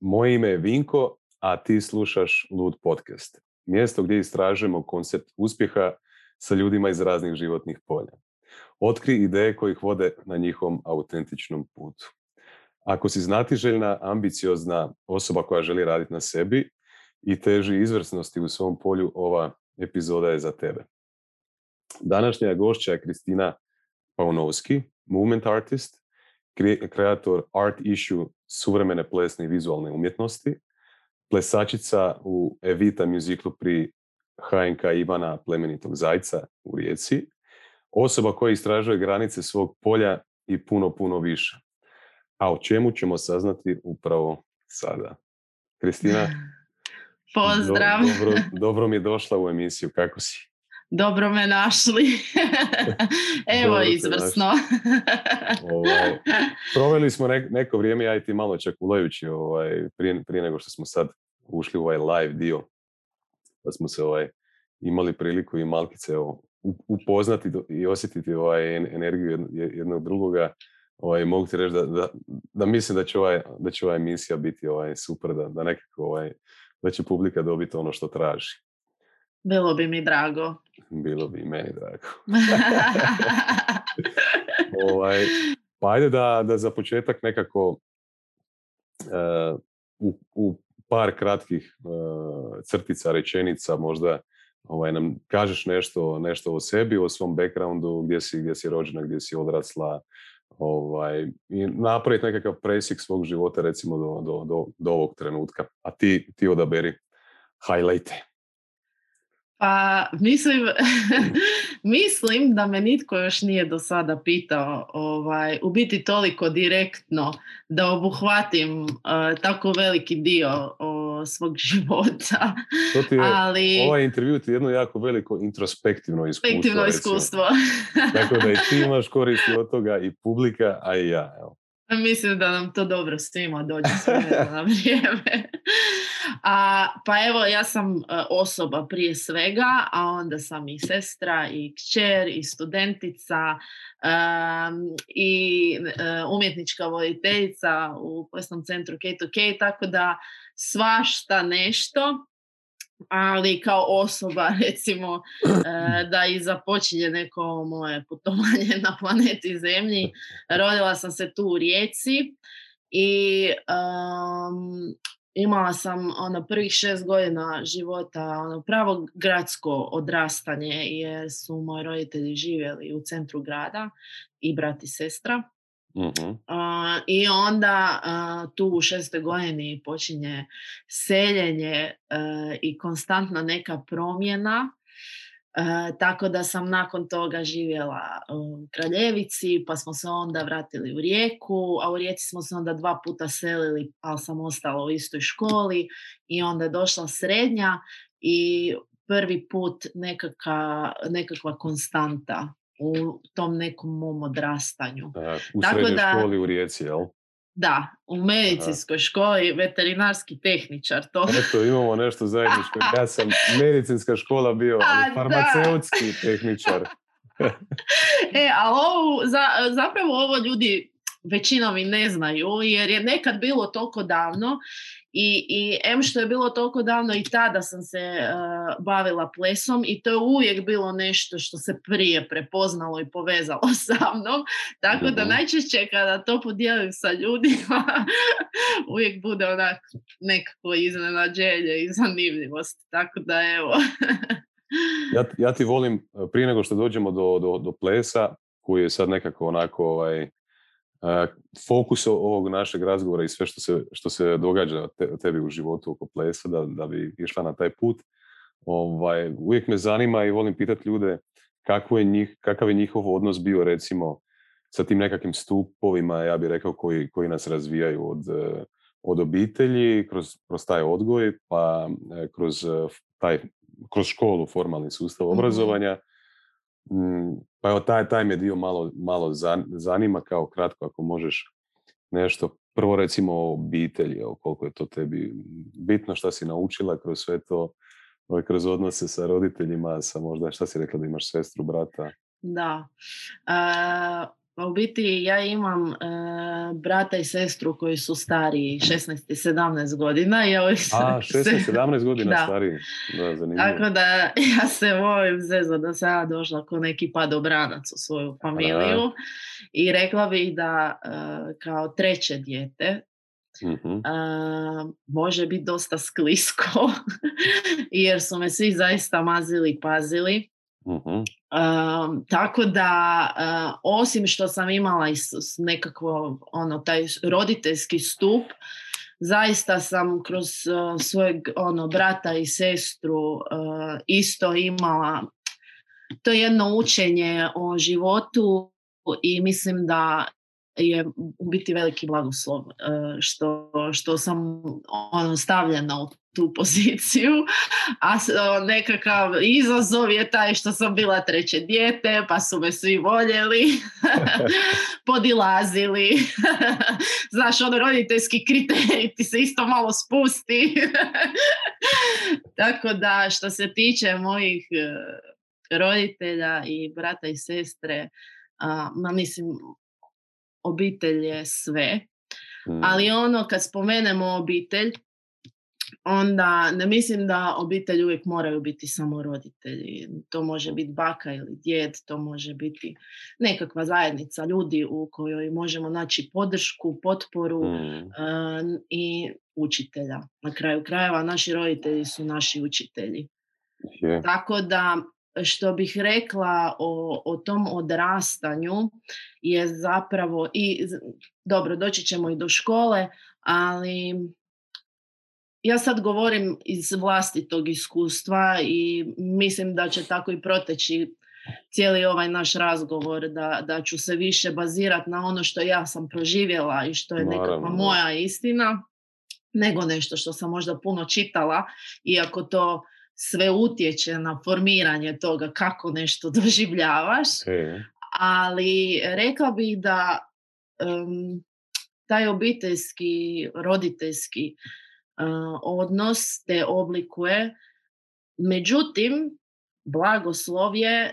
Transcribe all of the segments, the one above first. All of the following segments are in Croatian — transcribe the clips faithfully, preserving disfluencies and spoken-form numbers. Moje ime je Vinko, a ti slušaš Lud podcast. Mjesto gdje istražujemo koncept uspjeha sa ljudima iz raznih životnih polja. Otkri ideje koje ih vode na njihovom autentičnom putu. Ako si znatiželjna, ambiciozna osoba koja želi raditi na sebi i teži izvrsnosti u svom polju, ova epizoda je za tebe. Današnja gošća je Kristina Paunowski, movement artist, kreator Art Issue suvremene plesne i vizualne umjetnosti, plesačica u Evita mjuziklu pri H N K Ivana Plemenitog Zajca u Rijeci, osoba koja istražuje granice svog polja i puno, puno više. A o čemu ćemo saznati upravo sada. Kristina, pozdrav. Do, dobro, dobro mi je došla u emisiju, kako si? Dobro me našli. Evo, dobro, izvrsno. Ovaj, proveli smo ne, neko vrijeme, ja i ti malo čakulajući ovaj, prije, prije nego što smo sad ušli u ovaj live dio. Da smo se ovaj, imali priliku i malkice ovaj, upoznati i osjetiti ovaj, energiju jednog drugoga. Ovaj, mogu ti reći da, da, da mislim da će, ovaj, da će ova emisija biti ovaj, super, da, da, nekako, ovaj, da će publika dobiti ono što traži. Bilo bi mi drago. Bilo bi meni drago. ovaj, pa ajde da, da za početak nekako uh, u, u par kratkih uh, crtica, rečenica možda ovaj, nam kažeš nešto, nešto o sebi, o svom backgroundu, gdje si, gdje si rođena, gdje si odrasla, ovaj, i napraviti nekakav presjek svog života recimo do, do, do, do ovog trenutka. A ti, ti odaberi highlighte. Pa mislim, mislim da me nitko još nije do sada pitao ovaj, u biti toliko direktno da obuhvatim uh, tako veliki dio uh, svog života. To ti je, ali, ovaj intervju ti je jedno jako veliko introspektivno iskustvo. Introspektivno iskustvo. Tako da i ti imaš koristi od toga i publika, a i ja. Evo. Mislim da nam to dobro svima dođe svima na vrijeme. A, pa evo, ja sam osoba prije svega, a onda sam i sestra, i kćer, i studentica, um, i umjetnička voditeljica u plesnom centru K dva K, tako da svašta nešto. Ali kao osoba, recimo, da i započinje neko moje putovanje na planeti Zemlji. Rodila sam se tu u Rijeci i um, imala sam ono, prvih šest godina života ono, pravo gradsko odrastanje, jer su moji roditelji živjeli u centru grada, i brat i sestra. Uh-huh. Uh, I onda uh, tu u šestoj godini počinje seljenje uh, i konstantna neka promjena, uh, tako da sam nakon toga živjela u Kraljevici, pa smo se onda vratili u Rijeku, a u Rijeci smo se onda dva puta selili, ali sam ostala u istoj školi, i onda je došla srednja i prvi put nekaka, nekakva konstanta u tom nekom mom odrastanju. A, u tako srednjoj da, školi u Rijeci, jel? Da, u medicinskoj Aha. školi, veterinarski tehničar. To. Eto, imamo nešto zajedničko. Ja sam medicinska škola bio, ali farmaceutski tehničar. E, ali ovo, za, zapravo ovo ljudi većinom i ne znaju, jer je nekad bilo toliko davno, i, i em što je bilo toliko davno, i tada sam se uh, bavila plesom, i to je uvijek bilo nešto što se prije prepoznalo i povezalo sa mnom, tako da najčešće kada to podijelim sa ljudima uvijek bude onak nekako iznenađenje i zanimljivost, tako da evo. ja, ja ti volim, prije nego što dođemo do, do, do plesa, koji je sad nekako onako ovaj, fokus ovog našeg razgovora i sve što se, što se događa te, tebi u životu oko plesa, da, da bi išla na taj put. Ovaj, uvijek me zanima i volim pitati ljude kako je njih, kakav je njihov odnos bio recimo sa tim nekakvim stupovima, ja bih rekao, koji, koji nas razvijaju od, od obitelji, kroz, kroz taj odgoj, pa kroz, taj, kroz školu, formalni sustav obrazovanja. Mm-hmm. Pa evo, taj, taj me dio malo, malo zanima, kao kratko ako možeš nešto. Prvo recimo o obitelji, evo, koliko je to tebi bitno, šta si naučila kroz sve to, kroz odnose sa roditeljima, sa možda, šta si rekla da imaš sestru, brata? Da, e, Pa u biti ja imam e, brata i sestru koji su stariji šesnaest i sedamnaest godina. I ovaj A, šesnaest sedamnaest godina da. Stariji. Da, zanimljivo. Tako da ja se volim zezat da sam ja došla ko neki padobranac u svoju familiju. A. I rekla bih da e, kao treće dijete Uh-huh. Uh, može biti dosta sklisko jer su me svi zaista mazili i pazili. Uh-huh. Uh, tako da uh, osim što sam imala nekako ono, taj roditeljski stup, zaista sam kroz uh, svojeg ono, brata i sestru uh, isto imala to jedno učenje o životu i mislim da je u biti veliki blagoslov što, što sam ono, stavljena u tu poziciju, a nekakav izazov je taj što sam bila treće dijete, pa su me svi voljeli, podilazili. Znaš, ono roditeljski kriterij ti se isto malo spusti. Tako da što se tiče mojih roditelja i brata i sestre, a, ma mislim, obitelj je sve, hmm. ali ono kad spomenemo obitelj, onda ne mislim da obitelj uvijek moraju biti samo roditelji. To može biti baka ili djed, to može biti nekakva zajednica ljudi u kojoj možemo naći podršku, potporu hmm. uh, i učitelja. Na kraju krajeva naši roditelji su naši učitelji. Yeah. Tako da što bih rekla o, o tom odrastanju je zapravo i dobro, doći ćemo i do škole, ali ja sad govorim iz vlastitog iskustva i mislim da će tako i proteći cijeli ovaj naš razgovor, da, da ću se više bazirati na ono što ja sam proživjela i što je nekakva moja istina, nego nešto što sam možda puno čitala, iako to sve utječe na formiranje toga kako nešto doživljavaš, okay. ali rekla bih da um, taj obiteljski, roditeljski uh, odnos te oblikuje. Međutim, blagoslov je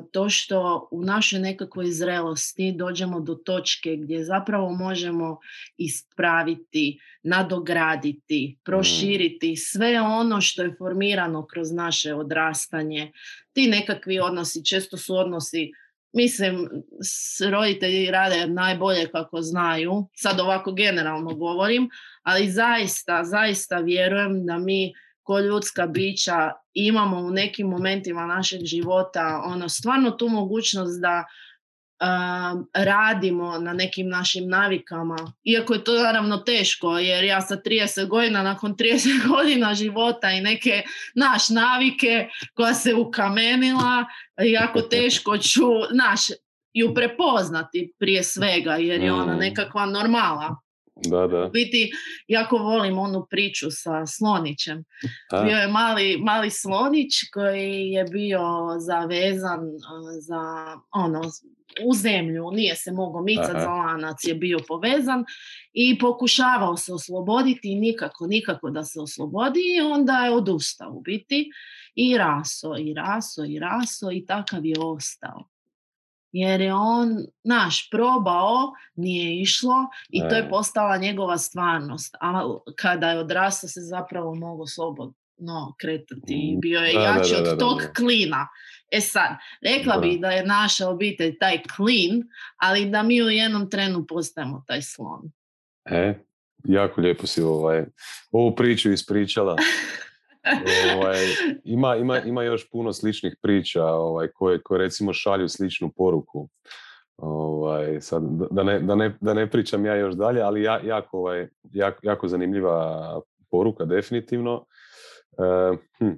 uh, to što u našoj nekakvoj zrelosti dođemo do točke gdje zapravo možemo ispraviti, nadograditi, proširiti sve ono što je formirano kroz naše odrastanje. Ti nekakvi odnosi, često su odnosi, mislim, roditelji rade najbolje kako znaju, sad ovako generalno govorim, ali zaista, zaista vjerujem da mi ko ljudska bića imamo u nekim momentima našeg života ono, stvarno tu mogućnost da um, radimo na nekim našim navikama. Iako je to naravno teško, jer ja sa trideset godina, nakon trideset godina života i neke naš navike koja se ukamenila, jako teško ću naš, ju prepoznati prije svega, jer je ona nekakva normala. Da, da. Biti, jako volim onu priču sa slonićem. A. Bio je mali, mali slonić koji je bio zavezan za, ono, u zemlju, nije se mogao micati, za lanac je bio povezan i pokušavao se osloboditi i nikako, nikako da se oslobodi i onda je odustao u biti i raso, i raso, i raso i takav je ostao. Jer je on, naš, probao, nije išlo i to je postala njegova stvarnost. A kada je odrastao se zapravo mogao slobodno kretati. Bio je jači od tog klina. E sad, rekla bih da je naša obitelj taj klin, ali da mi u jednom trenu postajemo taj slon. E, jako lijepo si ovaj, ovu priču ispričala. Ovaj, ima, ima, ima još puno sličnih priča ovaj, koje, koje recimo šalju sličnu poruku. Ovaj, sad, da, ne, da, ne, da ne pričam ja još dalje, ali ja, jako, ovaj, jako, jako zanimljiva poruka definitivno. E, hm. e,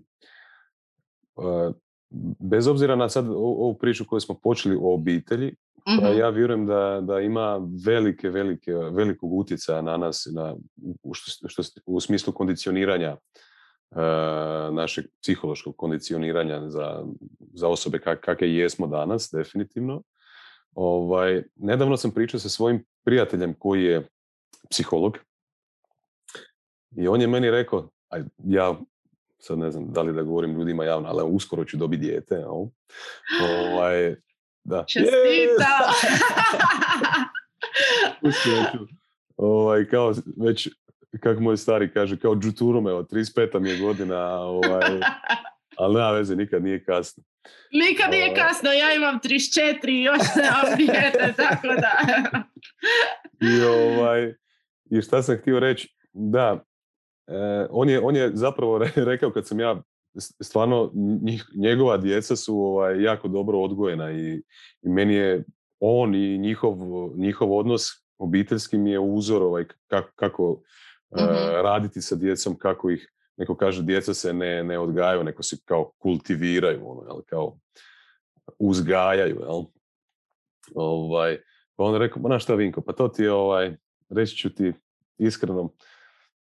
bez obzira na sad ovu priču koju smo počeli o obitelji, uh-huh. ja vjerujem da, da ima velike, velike, velikog utjecaja na nas na, u, što, što, u smislu kondicioniranja našeg psihološkog kondicioniranja za, za osobe kak, kakve jesmo danas, definitivno. Ovaj, nedavno sam pričao sa svojim prijateljem koji je psiholog i on je meni rekao, a ja sad ne znam da li da govorim ljudima javno, ali uskoro ću dobiti dijete. Ovaj, Da. Čestita! Yes. Ovaj, kao već, kako moj stari kaže, kao džuturume, trideset peta mi je godina, ovaj, ali nema veze, nikad nije kasno. Nikad nije uh, kasno, ja imam trideset četiri i još se obijete, tako da. I, ovaj, i šta sam htio reći, da, eh, on, je, on je zapravo re, rekao kad sam ja, stvarno njih, njegova djeca su ovaj, jako dobro odgojena i, i meni je on i njihov, njihov odnos obiteljski mi je uzor ovaj, kako, kako mm-hmm. uh, raditi sa djecom, kako ih, neko kaže djeca se ne, ne odgajaju, neko se kao kultiviraju, ono, jel, kao uzgajaju. Jel? Ovaj, pa on rekao, na šta Vinko, pa to ti je, ovaj, reći ću ti iskreno,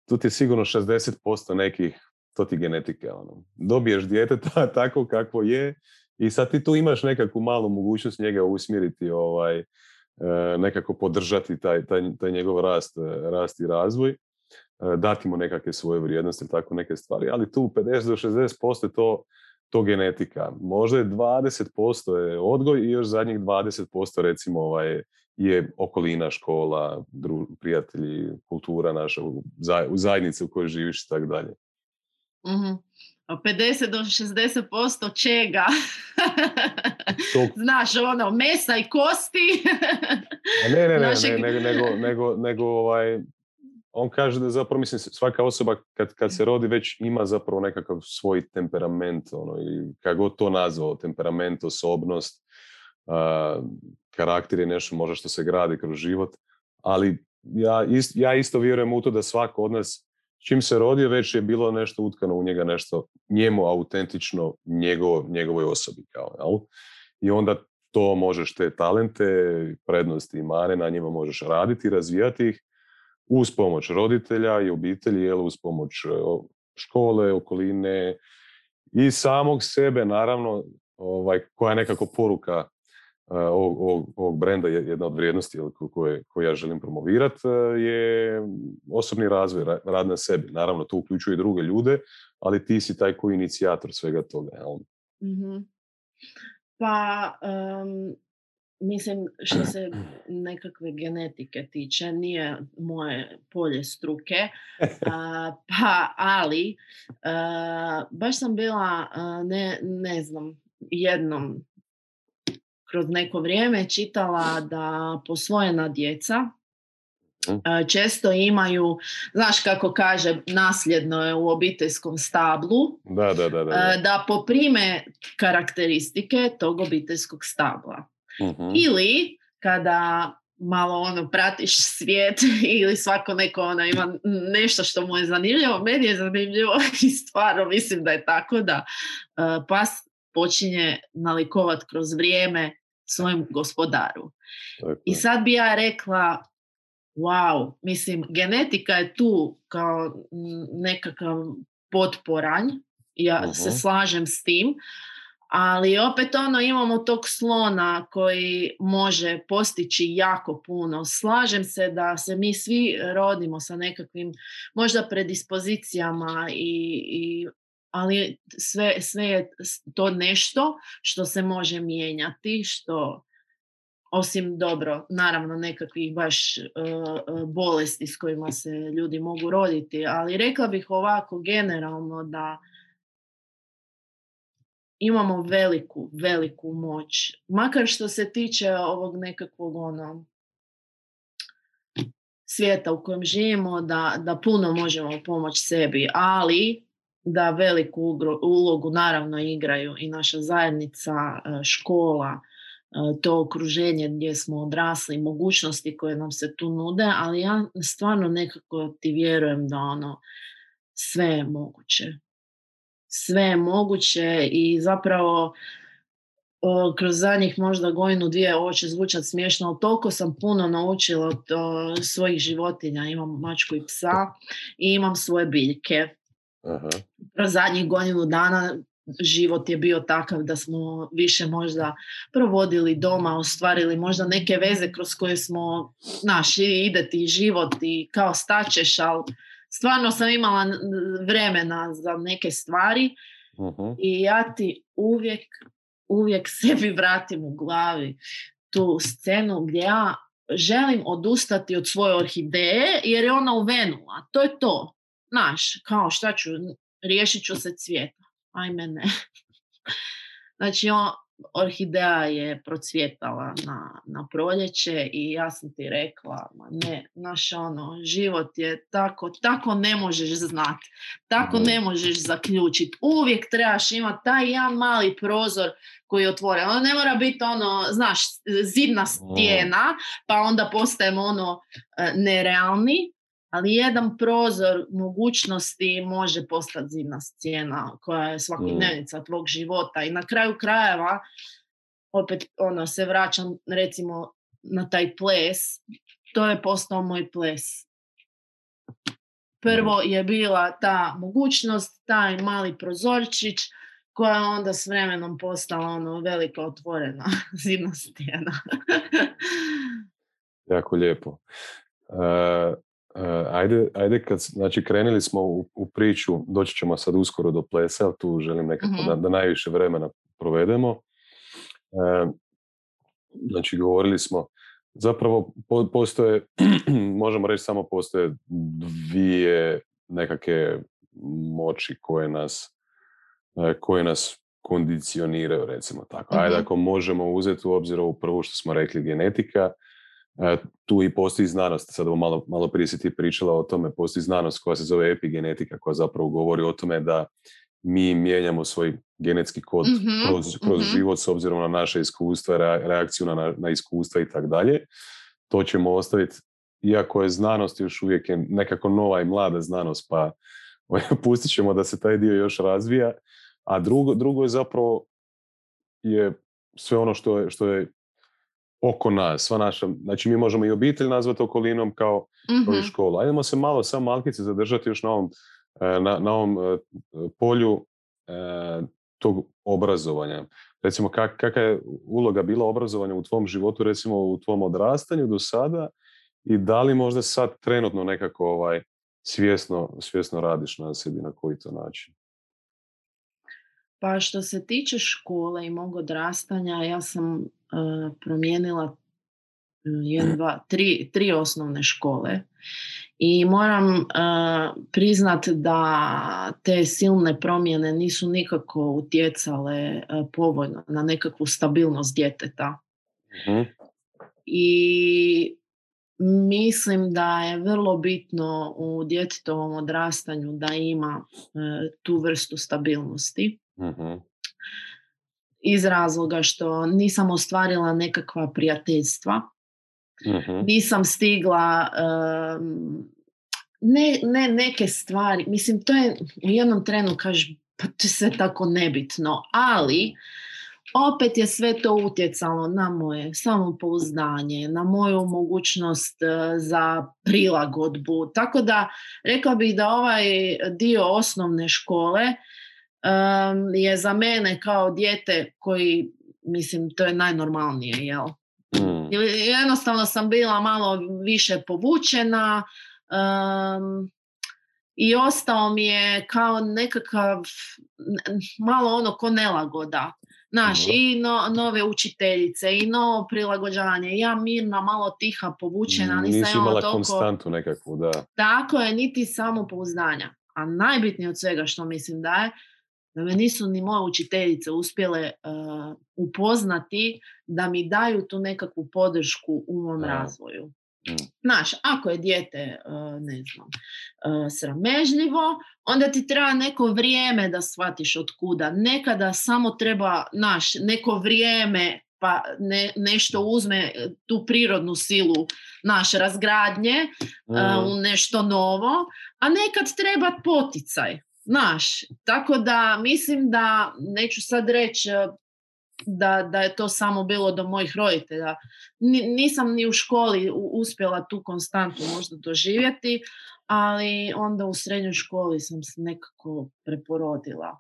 tu ti je sigurno šezdeset posto nekih, to ti genetika. Ono. Dobiješ djeteta tako kako je i sad ti tu imaš nekakvu malu mogućnost njega usmjeriti, ovaj, nekako podržati taj, taj, taj njegov rast, rast i razvoj, dati mu nekakve svoje vrijednosti, tako neke stvari, ali tu pedeset do šezdeset posto je to, to genetika. Možda je dvadeset posto je odgoj i još zadnjih dvadeset posto recimo ovaj, je okolina, škola, dru, prijatelji, kultura naša, zaj, zajednica u kojoj živiš i tako dalje. Mm-hmm. pedeset do šezdeset posto čega? Znaš, ono, mesa i kosti. ne, ne, ne, ne, nego, nego, nego, nego ovaj, on kaže da zapravo, mislim, svaka osoba kad, kad se rodi već ima zapravo nekakav svoj temperament, ono, i kako god to nazvao, temperament, osobnost, uh, karakter je nešto možda što se gradi kroz život, ali ja, ist, ja isto vjerujem u to da svako od nas čim se rodio, već je bilo nešto utkano u njega, nešto njemu autentično, njegov, njegovoj osobi. Kao, jel? I onda to možeš, te talente, prednosti i mane, na njima možeš raditi, razvijati ih uz pomoć roditelja i obitelji, jel, uz pomoć škole, okoline i samog sebe, naravno, ovaj, koja je nekako poruka uh, ovog, ovog, ovog brenda, jedna od vrijednosti jel, koje, koje ja želim promovirati, je osobni razvoj, rad na sebi. Naravno, to uključuje i druge ljude, ali ti si taj koji je inicijator svega toga. Jel? Mm-hmm. Pa... Um... Mislim, što se nekakve genetike tiče, nije moje polje struke, a, pa ali a, baš sam bila, a, ne, ne znam, jednom kroz neko vrijeme čitala da posvojena djeca a, često imaju, znaš kako kaže, nasljedno je u obiteljskom stablu, da, da, da, da. A, da poprime karakteristike tog obiteljskog stabla. Uh-huh. Ili kada malo ono pratiš svijet ili svako neko ona ima nešto što mu je zanimljivo, meni je zanimljivo i stvarno mislim da je tako da uh, pas počinje nalikovati kroz vrijeme svojem gospodaru. Tako. I sad bi ja rekla wow, mislim genetika je tu kao nekakav potporanj, ja uh-huh. se slažem s tim. Ali opet ono, imamo tog slona koji može postići jako puno. Slažem se da se mi svi rodimo sa nekakvim možda predispozicijama, i, i, ali sve, sve je to nešto što se može mijenjati, što osim dobro, naravno nekakvih baš uh, bolesti s kojima se ljudi mogu roditi. Ali rekla bih ovako generalno da imamo veliku, veliku moć. Makar što se tiče ovog nekakvog ono, svijeta u kojem živimo, da, da puno možemo pomoći sebi, ali da veliku ulogu naravno igraju i naša zajednica, škola, to okruženje gdje smo odrasli, mogućnosti koje nam se tu nude, ali ja stvarno nekako ti vjerujem da ono, sve je moguće. Sve je moguće i zapravo o, kroz zadnjih možda godinu, dvije, ovo će zvučati smiješno, ali toliko sam puno naučila od o, svojih životinja. Imam mačku i psa i imam svoje biljke. Aha. Kroz zadnjih godinu dana život je bio takav da smo više možda provodili doma, ostvarili možda neke veze kroz koje smo, znaš, ide ti život i kao stačeš, ali stvarno sam imala vremena za neke stvari uh-huh. i ja ti uvijek uvijek sebi vratim u glavi tu scenu gdje ja želim odustati od svoje orhideje jer je ona uvenula. To je to. Znaš, kao šta ću, riješit ću se cvijeta. Ajme ne. Znači, on, orhideja je procvjetala na, na proljeće i ja sam ti rekla, ma ne, naš ono, život je tako, tako ne možeš znati, tako ne možeš zaključiti. Uvijek trebaš imati taj jedan mali prozor koji je otvoren. Ono ne mora biti ono, znaš, zidna stijena, pa onda postajemo ono nerealni, ali jedan prozor mogućnosti može postati zidna stijena koja je svakodnevnica tvog života. I na kraju krajeva, opet ono, se vraćam recimo na taj ples, to je postao moj ples. Prvo je bila ta mogućnost, taj mali prozorčić, koja je onda s vremenom postala ono, velika otvorena zidna stijena. Jako lijepo. Uh... Uh, ajde, ajde kad, znači krenili smo u, u priču, doći ćemo sad uskoro do plesa, ali tu želim nekako mm-hmm. da, da najviše vremena provedemo. Uh, znači govorili smo, zapravo po, postoje, možemo reći samo postoje dvije nekakve moći koje nas, uh, koje nas kondicioniraju, recimo tako. Ajde, mm-hmm. ako možemo uzeti u obzir ovu prvu što smo rekli, genetika, tu i postoji znanost, sad malo, malo prije si ti pričala o tome, postoji znanost koja se zove epigenetika, koja zapravo govori o tome da mi mijenjamo svoj genetski kod mm-hmm. kroz, kroz mm-hmm. život s obzirom na naše iskustva, reakciju na, na iskustva i tako dalje. To ćemo ostaviti, iako je znanost još uvijek je nekako nova i mlada znanost, pa pustit ćemo da se taj dio još razvija. A drugo, drugo je zapravo je sve ono što je, što je oko nas, sva naša, znači mi možemo i obitelj nazvati okolinom kao, mm-hmm. kao i škola. Ajdemo se malo, samo malkice zadržati još na ovom, na, na ovom polju eh, tog obrazovanja. Recimo, kak, kakva je uloga bila obrazovanja u tvom životu, recimo u tvom odrastanju do sada i da li možda sad trenutno nekako ovaj, svjesno, svjesno radiš na sebi, na koji to način? Pa što se tiče škole i mog odrastanja, ja sam Uh, promijenila jedan, dva, tri, tri osnovne škole i moram uh, priznat da te silne promjene nisu nikako utjecale uh, povoljno na nekakvu stabilnost djeteta. Mm-hmm. I mislim da je vrlo bitno u djetetovom odrastanju da ima uh, tu vrstu stabilnosti. Mm-hmm. Iz razloga što nisam ostvarila nekakva prijateljstva, uh-huh. nisam stigla um, ne, ne neke stvari. Mislim, to je u jednom trenu kažeš, pa to je sve tako nebitno, ali opet je sve to utjecalo na moje samopouzdanje, na moju mogućnost za prilagodbu. Tako da rekla bih da ovaj dio osnovne škole Um, je za mene kao dijete koji, mislim, to je najnormalnije, jel? Mm. Jednostavno sam bila malo više povučena um, i ostao mi je kao nekakav malo ono ko nelagoda. Znaš, mm. i no, nove učiteljice, i novo prilagođavanje. Ja mirna, malo tiha, povučena. Nisam Nisi imala toliko konstantu nekakvu, da. Tako je, niti samopouzdanja. A najbitnije od svega što mislim da je da me nisu ni moje učiteljice uspjele uh, upoznati da mi daju tu nekakvu podršku u mom no. razvoju. Znaš, no. ako je dijete, uh, ne znam, uh, sramežljivo, onda ti treba neko vrijeme da shvatiš od kuda. Nekada samo treba, naš, neko vrijeme pa ne, nešto uzme tu prirodnu silu naš razgradnje mm. uh, u nešto novo, a nekad treba poticaj. Znaš, tako da mislim da, neću sad reći da, da je to samo bilo do mojih roditelja. Nisam ni u školi uspjela tu konstantu možda doživjeti, ali onda u srednjoj školi sam se nekako preporodila.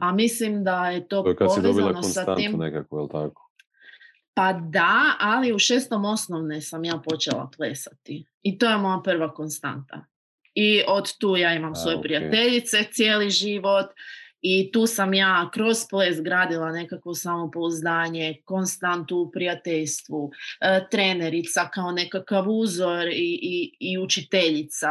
A mislim da je to, to je povezano sa tim... Nekako, je li tako? Pa da, ali u šestom osnovne sam ja počela plesati. I to je moja prva konstanta. I od tu ja imam svoje A, okay. prijateljice cijeli život I tu sam ja kroz ples gradila nekakvo samopouzdanje, konstantu u prijateljstvu, e, trenerica kao nekakav uzor i, i, i učiteljica.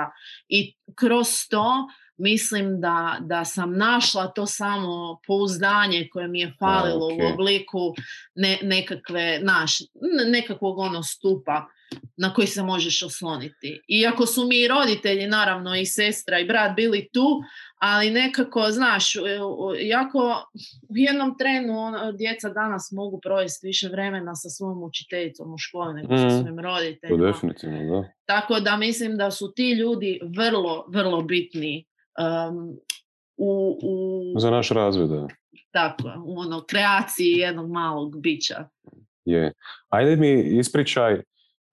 I kroz to mislim da, da sam našla to samopouzdanje koje mi je falilo okay. u obliku ne, nekakve, naš, nekakvog ono stupa na koji se možeš osloniti. Iako su mi i roditelji, naravno i sestra i brat bili tu, ali nekako, znaš, jako u jednom trenu on, djeca danas mogu provesti više vremena sa svojom učiteljicom u školi nego mm. sa svojim roditeljima. To definitivno, da. Tako da mislim da su ti ljudi vrlo, vrlo bitni um, u, u... za naš razvoj, da. Tako, u ono, kreaciji jednog malog bića. Je. Ajde mi ispričaj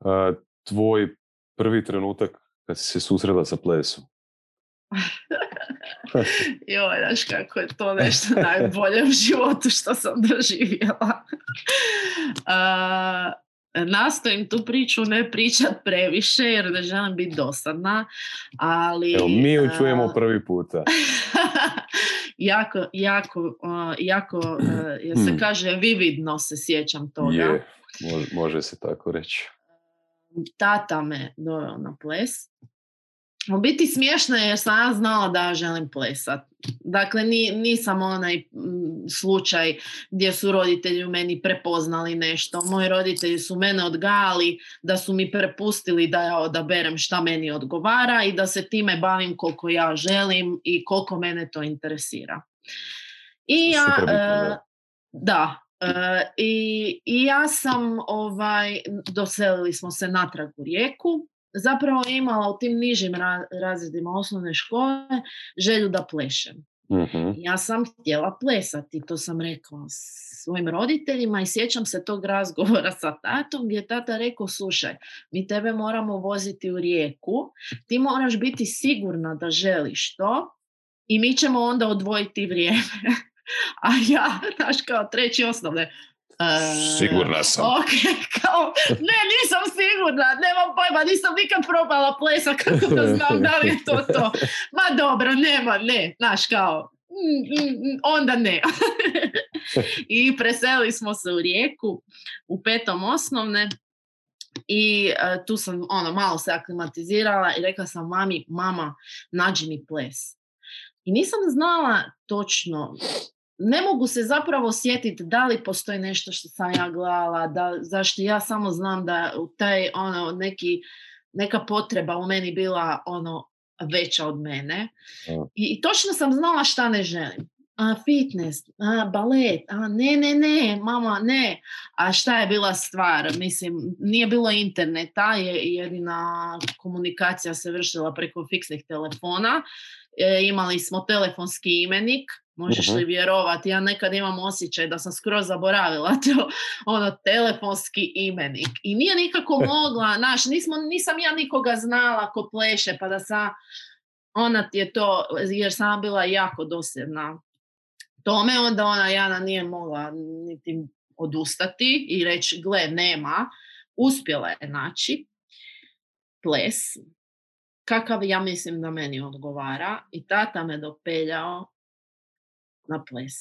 Uh, tvoj prvi trenutak kad si se susrela sa plesom. Joj, daš kako je to nešto najbolje u životu što sam doživjela. Uh, nastojim tu priču ne pričat previše jer ne želim biti dosadna, ali... Evo, mi ju čujemo uh, prvi puta. jako, jako, uh, jako, uh, jer se hmm. kaže, vividno se sjećam toga. Je, može, može se tako reći. Tata me doveo na ples. U biti smiješno je jer sam ja znala da želim plesat. Dakle, ni, nisam onaj slučaj gdje su roditelji u meni prepoznali nešto. Moji roditelji su mene odgajali da su mi prepustili da ja odaberem šta meni odgovara i da se time bavim koliko ja želim i koliko mene to interesira. I ja... E, da... Uh, i, i ja sam ovaj, doselili smo se natrag u Rijeku, zapravo imala u tim nižim ra- razredima osnovne škole želju da plešem. Uh-huh. Ja sam htjela plesati, to sam rekla svojim roditeljima i sjećam se tog razgovora sa tatom gdje je tata rekao, slušaj, mi tebe moramo voziti u Rijeku, ti moraš biti sigurna da želiš to i mi ćemo onda odvojiti vrijeme. A ja, znaš, kao treći osnovne. Uh, sigurna sam. Ok, kao, ne, nisam sigurna, nemam pojma, nisam nikad probala plesa, kako da znam da li je to to. Ma dobro, nema, ne, znaš, kao, mm, mm, onda ne. I preselili smo se u Rijeku, u petom osnovne. I uh, tu sam, ono, malo se aklimatizirala i rekla sam mami, mama, nađi mi ples. I nisam znala točno, ne mogu se zapravo sjetiti da li postoji nešto što sam ja gledala, da, zašto ja samo znam da taj, ono, neki, neka potreba u meni bila ono, veća od mene. I, i točno sam znala šta ne želim. A, fitness, a, balet, a, ne, ne, ne, mama, ne. A šta je bila stvar? Mislim, nije bilo interneta, je, jedina komunikacija se vršila preko fiksnih telefona. E, imali smo telefonski imenik, možeš li vjerovati, ja nekad imam osjećaj da sam skroz zaboravila to, ono, telefonski imenik. I nije nikako mogla, naš, nismo, nisam ja nikoga znala ko pleše, pa da sam, ona je to, jer sam bila jako dosljedna tome, onda ona, Jana, nije mogla niti odustati i reći, gle, nema, uspjela je naći ples kakav ja mislim da meni odgovara i tata me dopeljao na ples.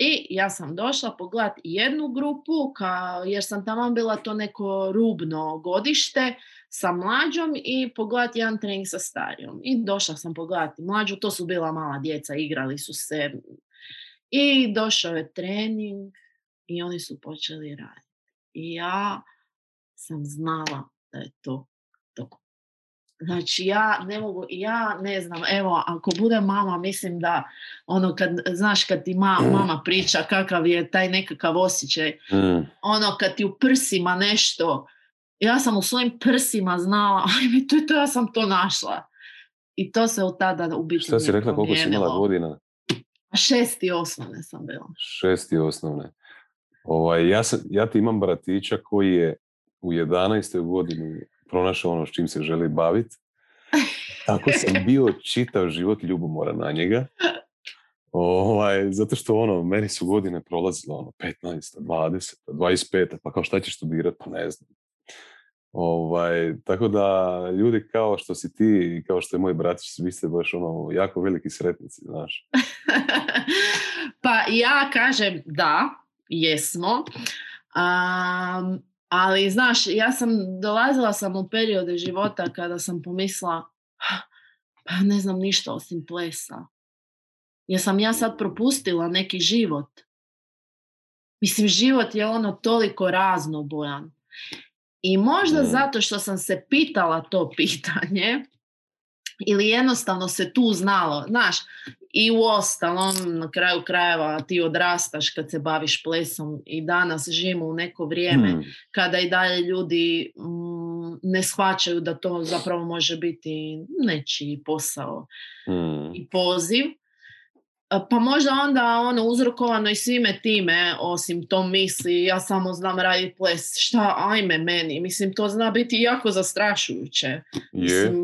I ja sam došla pogledat jednu grupu, kao, jer sam tamo bila to neko rubno godište sa mlađom i pogledat jedan trening sa starijom. I došla sam pogledati mlađu, to su bila mala djeca, igrali su se. I došao je trening i oni su počeli raditi. I ja sam znala da je to to. Znači, ja ne mogu, ja ne znam, evo, ako bude mama, mislim da, ono, kad, znaš, kad ti ma, mama priča kakav je taj nekakav osjećaj, mm. ono, kad ti u prsima nešto, ja sam u svojim prsima znala, ajme, to je to, ja sam to našla. I to se od tada u biti... Šta si rekla, koliko si imala godina? Šesti osnovne sam bila. Šesti osnovne. Ovaj, ja, sam, ja ti imam bratića koji je u jedanaestoj godini pronašao ono s čim se želi baviti. Tako sam bio čitav život ljubomora na njega. Ovaj, zato što ono, meni su godine prolazile ono, petnaest, dvadeset, dvadeset pet, pa kao šta ćeš studirati, pa ne znam. Ovaj, tako da ljudi kao što si ti i kao što je moj bratić, vi ste baš ono jako veliki sretnici, znaš. Pa ja kažem da, jesmo. Um, ali znaš, ja sam dolazila sam u periode života kada sam pomislila pa ne znam ništa osim plesa. Jer sam ja sad propustila neki život. Mislim, život je ono toliko raznobojan. I možda zato što sam se pitala to pitanje ili jednostavno se tu znalo. Znaš, i uostalom na kraju krajeva ti odrastaš kad se baviš plesom i danas živimo u neko vrijeme hmm. kada i dalje ljudi mm, ne shvaćaju da to zapravo može biti nečiji posao hmm. i poziv. Pa možda onda ono uzrokovano i svime time, osim to misli, ja samo znam raditi ples, šta ajme meni, mislim to zna biti jako zastrašujuće. Mislim,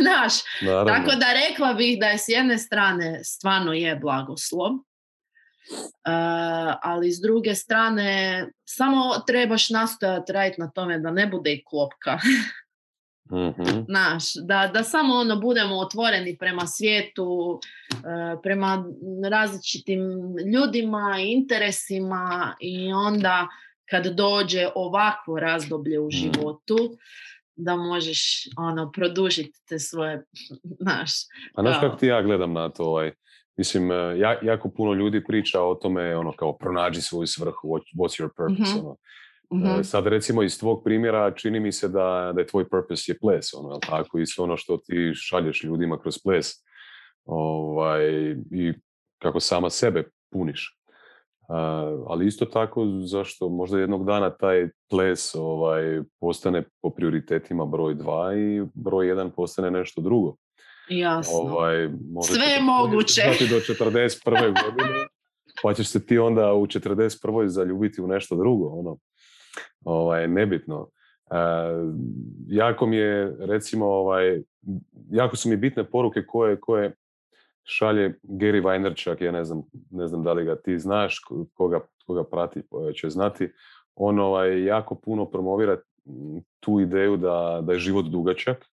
znaš, tako da rekla bih da je s jedne strane stvarno je blagoslov, uh, ali s druge strane samo trebaš nastojati raditi na tome da ne bude i klopka. Mm-hmm. Naš, da, da samo ono budemo otvoreni prema svijetu, prema različitim ljudima, interesima i onda kad dođe ovakvo razdoblje u životu da možeš ono produžiti te svoje naš. A znaš kako ti ja gledam na to ovaj? Mislim, ja, jako puno ljudi priča o tome ono kao pronađi svoju svrhu, what's your purpose, mm-hmm. ono. Mm-hmm. Sad recimo iz tvog primjera čini mi se da, da je tvoj purpose je ples, ono, jel tako? I sve ono što ti šalješ ljudima kroz ples ovaj, i kako sama sebe puniš. Uh, ali isto tako zašto možda jednog dana taj ples ovaj, postane po prioritetima broj dva i broj jedan postane nešto drugo. Jasno. Ovaj, sve je moguće. Do četrdeset prve godine pa ćeš se ti onda u četrdeset prvoj zaljubiti u nešto drugo, ono. Ovaj, nebitno. E, jako mi je, recimo, ovaj, jako su mi bitne poruke koje, koje šalje Gary Vaynerchuk, ja ne znam, ne znam da li ga ti znaš, koga, koga prati će znati. On ovaj, jako puno promovira tu ideju da, da je život dugačak,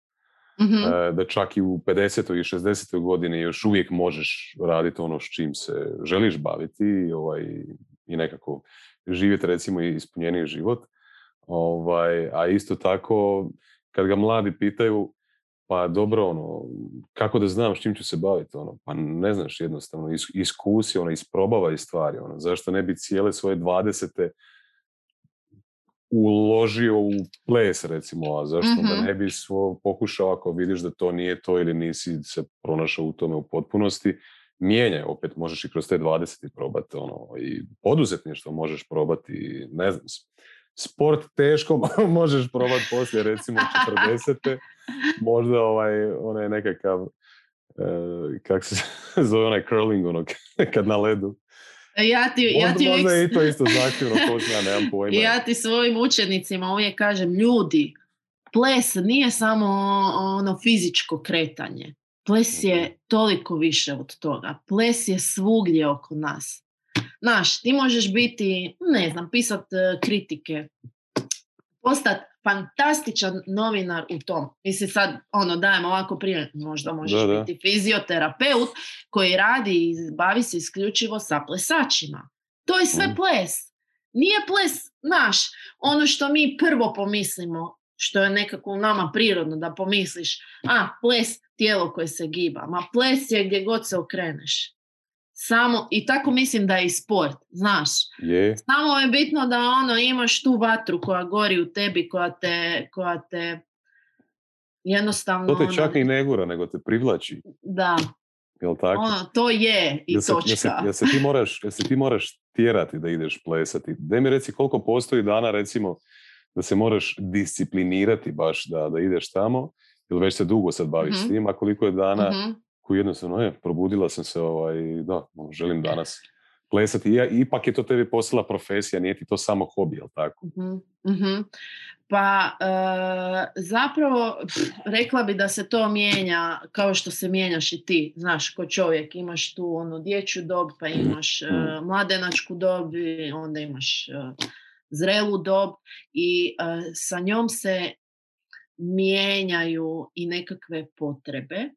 mm-hmm. e, da čak i u pedesetoj i šezdesetoj godini još uvijek možeš raditi ono s čim se želiš baviti i, ovaj, i nekako živjeti recimo i ispunjeniji život. Ovaj, a isto tako kad ga mladi pitaju pa dobro ono kako da znam s čim ću se baviti ono pa ne znaš jednostavno is, iskusi ono isprobavaj stvari ono zašto ne bi cijele svoje dvadesete uložio u ples recimo a zašto mm-hmm. da ne bi svo pokušao ako vidiš da to nije to ili nisi se pronašao u tome u potpunosti. Mijenjaj, opet možeš i kroz te dvadesete probati, ono, i poduzetništvo možeš probati, ne znam, sport teško možeš probati poslije, recimo, četrdesete, možda ovaj, onaj nekakav, eh, kak se zove, onaj curling, ono, kad na ledu. Ja ti, možda, ja ti možda uvijek... i to isto zahtjevno, ja nemam pojma. Ja ti svojim učenicima uvijek kažem, ljudi, ples nije samo ono fizičko kretanje. Ples je toliko više od toga. Ples je svugdje oko nas. Znaš, ti možeš biti, ne znam, pisat uh, kritike, postati fantastičan novinar u tom. Mislim sad, ono, dajem ovako primjer, možda možeš da, da. biti fizioterapeut koji radi i bavi se isključivo sa plesačima. To je sve mm. ples. Nije ples, znaš, ono što mi prvo pomislimo, što je nekako u nama prirodno da pomisliš, a, ples, tijelo koje se giba, ma ples je gdje god se okreneš. Samo, i tako mislim da je i sport, znaš. Je. Samo je bitno da ono imaš tu vatru koja gori u tebi, koja te, koja te jednostavno... To te čak ono, i ne gura, nego te privlači. Da. Jel tako? Ono, to je i se, točka. Jel se, jel se ti moraš, jel se ti moraš tjerati da ideš plesati? Daj mi reci koliko postoji dana, recimo, da se moraš disciplinirati baš da, da ideš tamo, ili već se dugo sad baviš mm-hmm. s tim, a koliko je dana mm-hmm. koji jednostavno je, probudila sam se, ovaj, da, želim danas plesati. Ja, ipak je to tebi postala profesija, nije ti to samo hobi, jel tako? Mm-hmm. Pa e, zapravo pff, rekla bi da se to mijenja kao što se mijenjaš i ti, znaš, ko čovjek. Imaš tu ono dječju dob, pa imaš mm-hmm. e, mladenačku dob, onda imaš... E, zrelu dob i uh, sa njom se mijenjaju i nekakve potrebe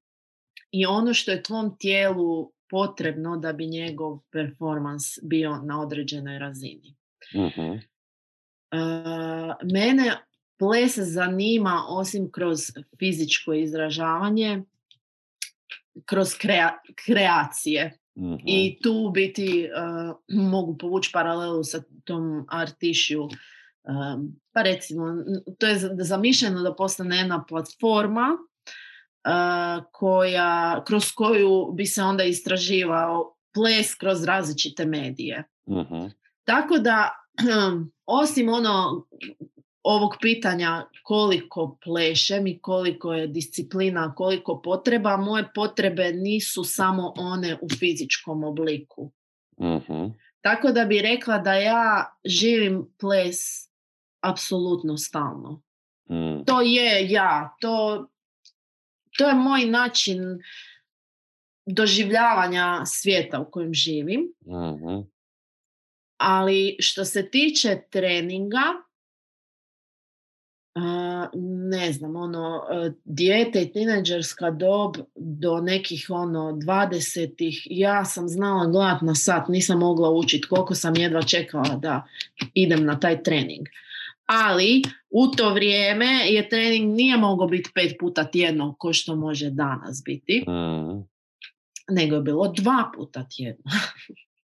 i ono što je tvom tijelu potrebno da bi njegov performans bio na određenoj razini. Uh-huh. Uh, mene ples zanima osim kroz fizičko izražavanje, kroz krea- kreacije. Uh-huh. I tu biti uh, mogu povući paralelu sa tom artišiju. Um, pa recimo, to je zamišljeno da postane jedna platforma uh, koja, kroz koju bi se onda istraživao ples kroz različite medije. Uh-huh. Tako da, osim ono ovog pitanja koliko plešem i koliko je disciplina, koliko potreba, moje potrebe nisu samo one u fizičkom obliku. Uh-huh. Tako da bi rekla da ja živim ples apsolutno stalno. Uh-huh. To je ja, to, to je moj način doživljavanja svijeta u kojem živim. Uh-huh. Ali što se tiče treninga, ne znam, ono, dijete i tinejdžerska dob do nekih ono dvadesetih, ja sam znala gledat na sat, nisam mogla učiti koliko sam jedva čekala da idem na taj trening. Ali u to vrijeme je trening nije mogao biti pet puta tjedno kao što može danas biti, mm. nego je bilo dva puta tjedno.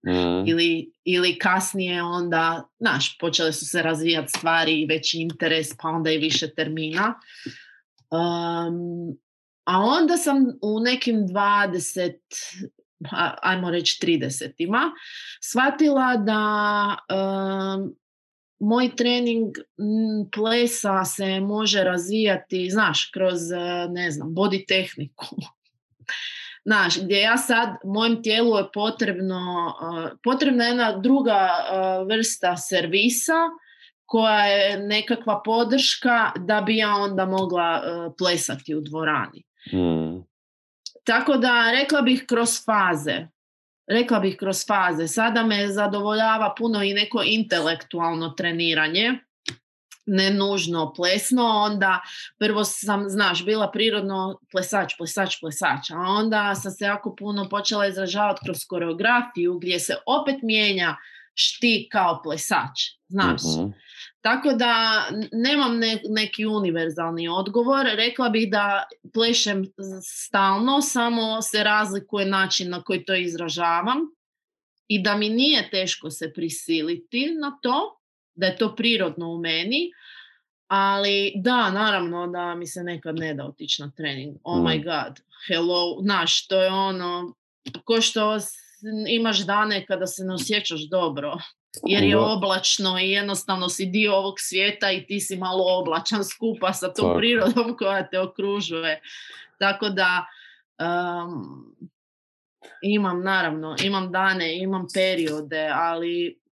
Mm. Ili, ili kasnije onda, znaš, počele su se razvijati stvari i veći interes, pa onda i više termina. Um, a onda sam u nekim dvadeset, ajmo reći tridesetima, shvatila da um, moj trening plesa se može razvijati, znaš, kroz, ne znam, body tehniku. Znaš, gdje ja sad, mojem tijelu je potrebno, uh, potrebna jedna druga uh, vrsta servisa koja je nekakva podrška da bi ja onda mogla uh, plesati u dvorani. Mm. Tako da rekla bih kroz faze. Rekla bih kroz faze. Sada me zadovoljava puno i neko intelektualno treniranje. Ne nužno plesno, onda prvo sam, znaš, bila prirodno plesač, plesač, plesač, a onda sam se jako puno počela izražavati kroz koreografiju gdje se opet mijenja šti kao plesač, znaš. Uh-huh. Tako da nemam ne, neki univerzalni odgovor, rekla bih da plešem stalno, samo se razlikuje način na koji to izražavam i da mi nije teško se prisiliti na to, da je to prirodno u meni, ali da, naravno da mi se nekad ne da otići na trening. Oh mm. my god, hello, znaš, to je ono, ko što imaš dane kada se ne osjećaš dobro, jer je oblačno i jednostavno si dio ovog svijeta i ti si malo oblačan skupa sa tom prirodom koja te okružuje. Tako da, um, imam naravno, imam dane, imam periode, ali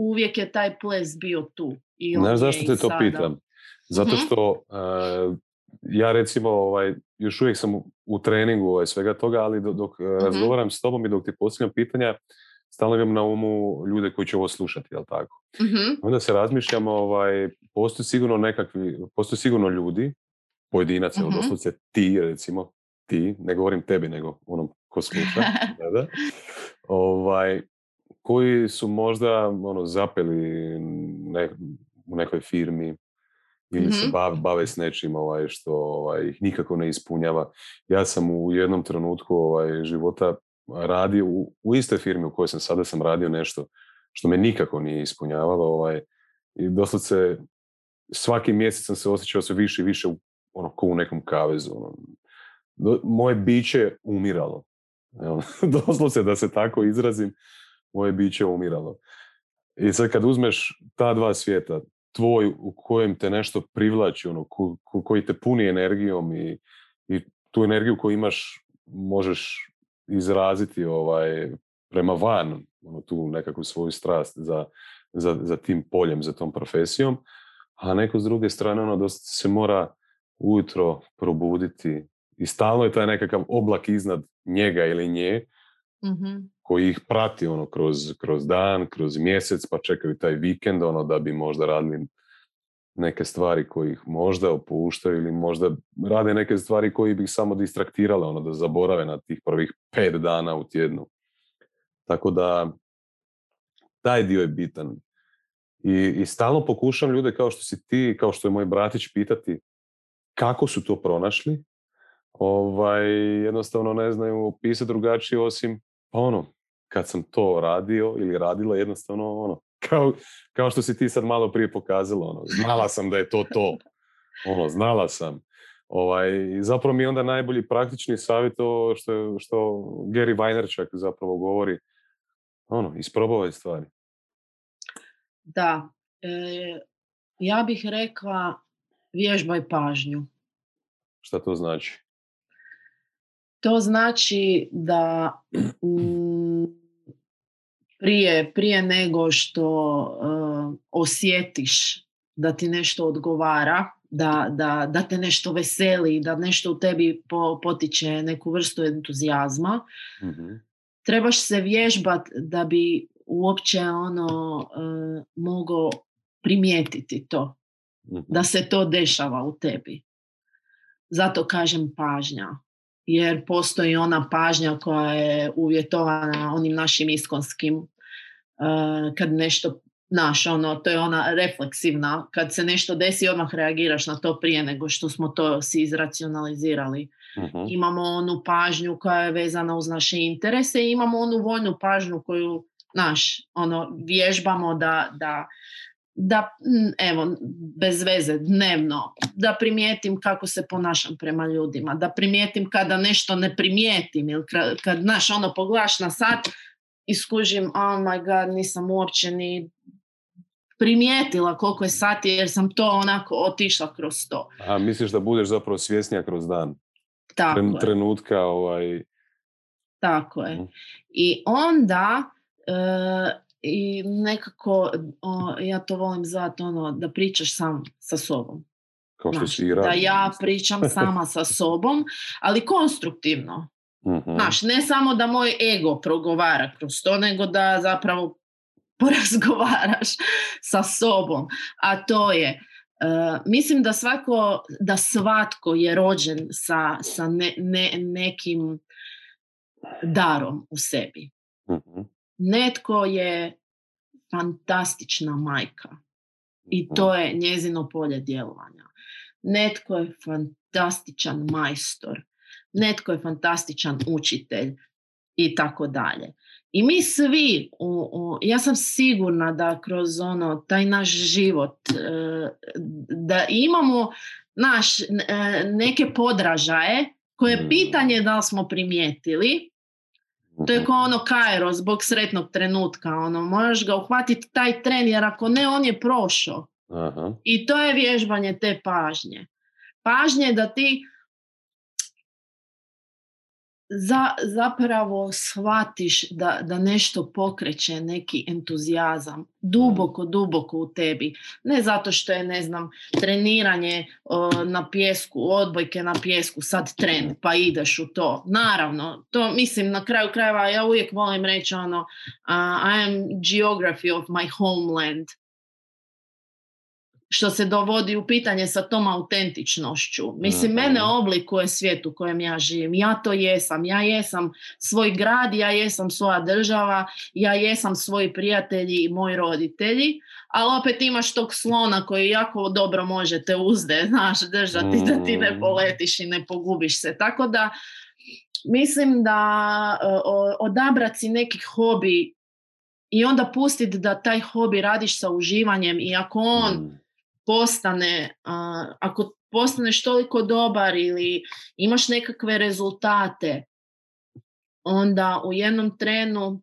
uvijek je taj ples bio tu. I on znaš zašto te to sada pitam? Zato što uh, ja recimo ovaj, još uvijek sam u treningu ovaj, svega toga, ali dok, dok uh-huh. razgovaram s tobom i dok ti postavljam pitanja, stalno imam na umu ljude koji će ovo slušati, jel tako? Uh-huh. Onda se razmišljamo, ovaj, postoji sigurno nekakvi, postoji sigurno ljudi, pojedinaca, uh-huh. doslovce ti recimo, ti, ne govorim tebi, nego onom ko sluša, da, da. Ovaj, koji su možda ono, zapeli ne, u nekoj firmi ili mm-hmm. se bave, bave s nečim ovaj, što ovaj, ih nikako ne ispunjava. Ja sam u jednom trenutku ovaj, života radio u, u istoj firmi u kojoj sam sada sam radio nešto što me nikako nije ispunjavalo. Ovaj, i doslovce svaki mjesec sam se osjećao sve više i više ono, ko u nekom kavezu. Ono. Do, moje biće umiralo. Doslovce da se tako izrazim. Moje biće umiralo. I sad kad uzmeš ta dva svijeta, tvoj u kojem te nešto privlači, ono, ko, ko, koji te puni energijom i, i tu energiju koju imaš možeš izraziti ovaj, prema van, ono, tu nekakvu svoju strast za, za, za tim poljem, za tom profesijom, a neko s druge strane ono, dosta se mora ujutro probuditi i stalno je taj nekakav oblak iznad njega ili nje mm-hmm. koji ih prati ono kroz, kroz dan, kroz mjesec, pa čekaju taj vikend ono da bi možda radili neke stvari koji ih možda opuštaju ili možda rade neke stvari koji bi ih samo distraktirale, ono da zaborave na tih prvih pet dana u tjednu. Tako da taj dio je bitan. I, i stalno pokušam ljude kao što si ti, kao što je moj bratić, pitati kako su to pronašli. Ovaj, jednostavno ne znaju opisati drugačije osim pa ono, kad sam to radio ili radila, jednostavno ono, kao, kao što si ti sad malo prije pokazala, ono, znala sam da je to to. Ono, znala sam. Ovaj, zapravo mi je onda najbolji praktični savjet to što, što Gary Vaynerchuk zapravo govori. Ono, isprobavaj stvari. Da, e, ja bih rekla vježbaj pažnju. Šta to znači? To znači da m, prije, prije nego što e, osjetiš da ti nešto odgovara, da, da, da te nešto veseli, da nešto u tebi po, potiče neku vrstu entuzijazma, mm-hmm. trebaš se vježbati da bi uopće ono e, mogao primijetiti to. Mm-hmm. Da se to dešava u tebi. Zato kažem pažnja. Jer postoji ona pažnja koja je uvjetovana onim našim iskonskim. Uh, kad nešto, naš, ono, to je ona refleksivna. Kad se nešto desi, odmah reagiraš na to prije nego što smo to si izracionalizirali. Uh-huh. Imamo onu pažnju koja je vezana uz naše interese i imamo onu voljnu pažnju koju, naš, ono, vježbamo da... da da, evo, bez veze, dnevno, da primijetim kako se ponašam prema ljudima, da primijetim kada nešto ne primijetim ili kad, znaš, ono, poglaš na sat i skužim, oh my god, nisam uopće ni primijetila koliko je sati jer sam to onako otišla kroz to. A misliš da budeš zapravo svjesnija kroz dan? Tako Tren, je. Trenutka, ovaj... Tako je. I onda... E, I nekako, o, ja to volim zvati ono, da pričaš sam sa sobom. Kao što znaš, si da ja pričam sama sa sobom, ali konstruktivno. Uh-huh. Znaš, ne samo da moj ego progovara kroz to, nego da zapravo porazgovaraš sa sobom. A to je, uh, mislim da svako, da svatko je rođen sa, sa ne, ne, nekim darom u sebi. Uh-huh. Netko je fantastična majka i to je njezino polje djelovanja. Netko je fantastičan majstor, netko je fantastičan učitelj i tako dalje. I mi svi, u, u, ja sam sigurna da kroz ono, taj naš život, da imamo naš, neke podražaje koje je pitanje da li smo primijetili. To je kao ono Kairo zbog sretnog trenutka. Ono, možeš ga uhvatiti taj tren jer ako ne, on je prošao. Aha. I to je vježbanje te pažnje. Pažnje da ti za, zapravo shvatiš da, da nešto pokreće neki entuzijazam duboko, duboko u tebi. Ne zato što je, ne znam, treniranje uh, na pjesku, odbojke na pjesku, sad tren, pa ideš u to. Naravno, to mislim na kraju krajeva, ja uvijek volim reći ono, uh, I am geography of my homeland. Što se dovodi u pitanje sa tom autentičnošću. Mislim, mene oblikuje svijet u kojem ja živim. Ja to jesam. Ja jesam svoj grad, ja jesam svoja država, ja jesam svoji prijatelji i moji roditelji, ali opet imaš tog slona koji jako dobro može te uzde, znaš, držati da ti ne poletiš i ne pogubiš se. Tako da, mislim da odabrati neki hobi i onda pustiti da taj hobi radiš sa uživanjem i ako on postane, uh, ako postaneš toliko dobar ili imaš nekakve rezultate, onda u jednom trenu,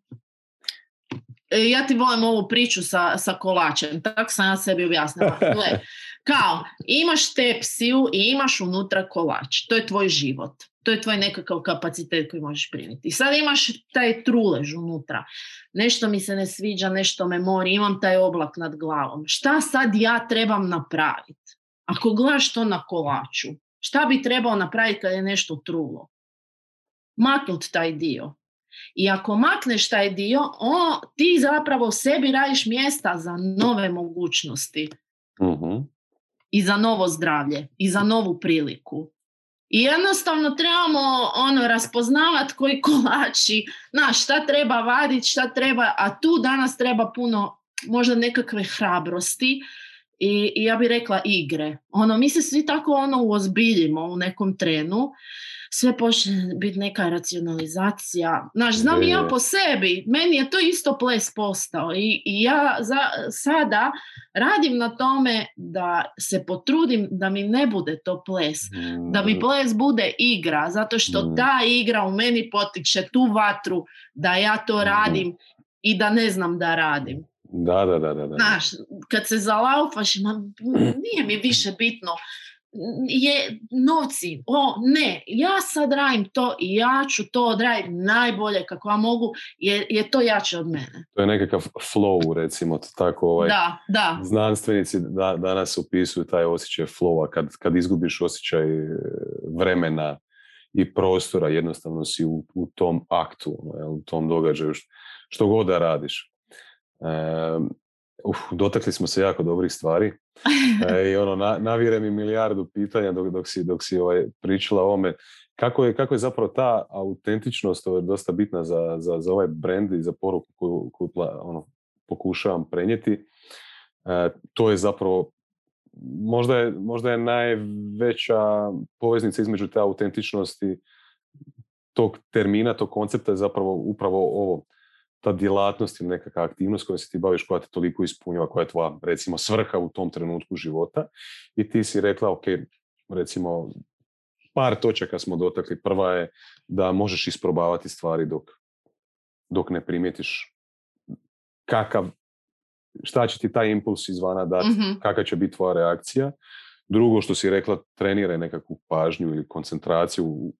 ja ti volim ovu priču sa, sa kolačem, tako sam ja sebi objasnila. Gle, kao, imaš tepsiju i imaš unutra kolač, to je tvoj život, to je tvoj nekakav kapacitet koji možeš primiti. I sad imaš taj trulež unutra, nešto mi se ne sviđa, nešto me mori, imam taj oblak nad glavom. Šta sad ja trebam napraviti? Ako gledaš to na kolaču, šta bi trebao napraviti kad je nešto trulo? Maknut taj dio. I ako makneš taj dio, o, ti zapravo sebi radiš mjesta za nove mogućnosti. Uh-huh. I za novo zdravlje. I za novu priliku. I jednostavno trebamo ono, raspoznavati koji kolači, na, šta treba vaditi, šta treba, a tu danas treba puno možda nekakve hrabrosti i, i ja bih rekla igre. Ono, mi se svi tako ono, uozbiljimo u nekom trenu, sve počne biti neka racionalizacija. Znaš, znam i ja po sebi, meni je to isto ples postao i, i ja za, sada radim na tome da se potrudim da mi ne bude to ples, mm. da mi ples bude igra, zato što mm. ta igra u meni potiče tu vatru da ja to radim mm. i da ne znam da radim. Da, da, da, da, da. Znaš, kad se zalaufaš, man, nije mi više bitno je novci, o ne, ja sad radim to i ja ću to odraditi najbolje kako ja mogu, jer je to jače od mene. To je nekakav flow, recimo, tako ovaj, da, da. Znanstvenici da, danas upisuju taj osjećaj flowa, kad, kad izgubiš osjećaj vremena i prostora, jednostavno si u, u tom aktu, u tom događaju, što god da radiš. Um, Uf, dotakli smo se jako dobrih stvari e, i ono, na, navire mi milijardu pitanja dok, dok si, dok si ovaj, pričala o ome. Kako je, kako je zapravo ta autentičnost ovaj, dosta bitna za, za, za ovaj brand i za poruku koju, koju ono, pokušavam prenijeti. E, to je zapravo, možda je, možda je najveća poveznica između te autentičnosti tog termina, tog koncepta je zapravo upravo ovo. Ta djelatnost ili nekakva aktivnost kojom se ti baviš, koja te toliko ispunjava, koja je tvoja, recimo, svrha u tom trenutku života. I ti si rekla, ok, recimo, par točaka smo dotakli. Prva je da možeš isprobavati stvari dok, dok ne primijetiš kakav, šta će ti taj impuls izvana dati, mm-hmm. kakva će biti tvoja reakcija. Drugo što si rekla, treniraj nekakvu pažnju ili koncentraciju,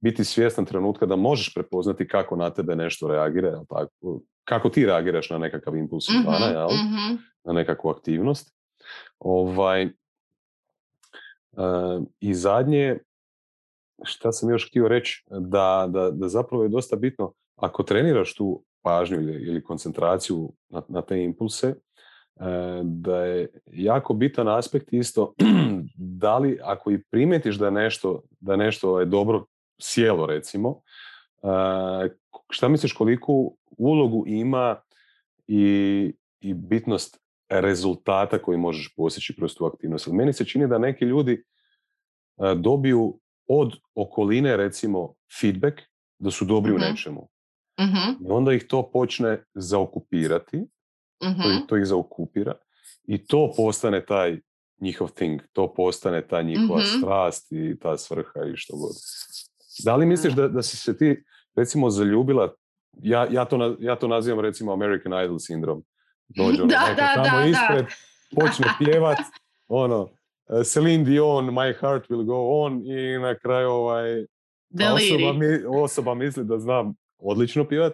biti svjestan trenutka da možeš prepoznati kako na tebe nešto reagira, tako, kako ti reagiraš na nekakav impuls mm-hmm, izvana, jel? Mm-hmm. Na nekakvu aktivnost. Ovaj, uh, I zadnje, šta sam još htio reći, da, da, da zapravo je dosta bitno, ako treniraš tu pažnju ili, ili koncentraciju na, na te impulse, uh, da je jako bitan aspekt isto, da li ako i primijetiš da nešto, da nešto je dobro sjelo, recimo, šta misliš koliku ulogu ima i, i bitnost rezultata koji možeš postići kroz tu aktivnost? Meni se čini da neki ljudi dobiju od okoline, recimo, feedback da su dobri uh-huh. u nečemu. Uh-huh. I onda ih to počne zaokupirati, uh-huh. to, to ih zaokupira i to postane taj njihov thing, to postane ta njihova uh-huh. strast i ta svrha i što god. Da li misliš da, da si se ti, recimo, zaljubila, ja, ja, to, ja to nazivam, recimo, American Idol sindrom. Dođe ono da, da, tamo da, ispred, da. Počne pjevat, ono, Celine Dion, My Heart Will Go On, i na kraju ovaj, osoba, mi, osoba misli da znam odlično pjevat,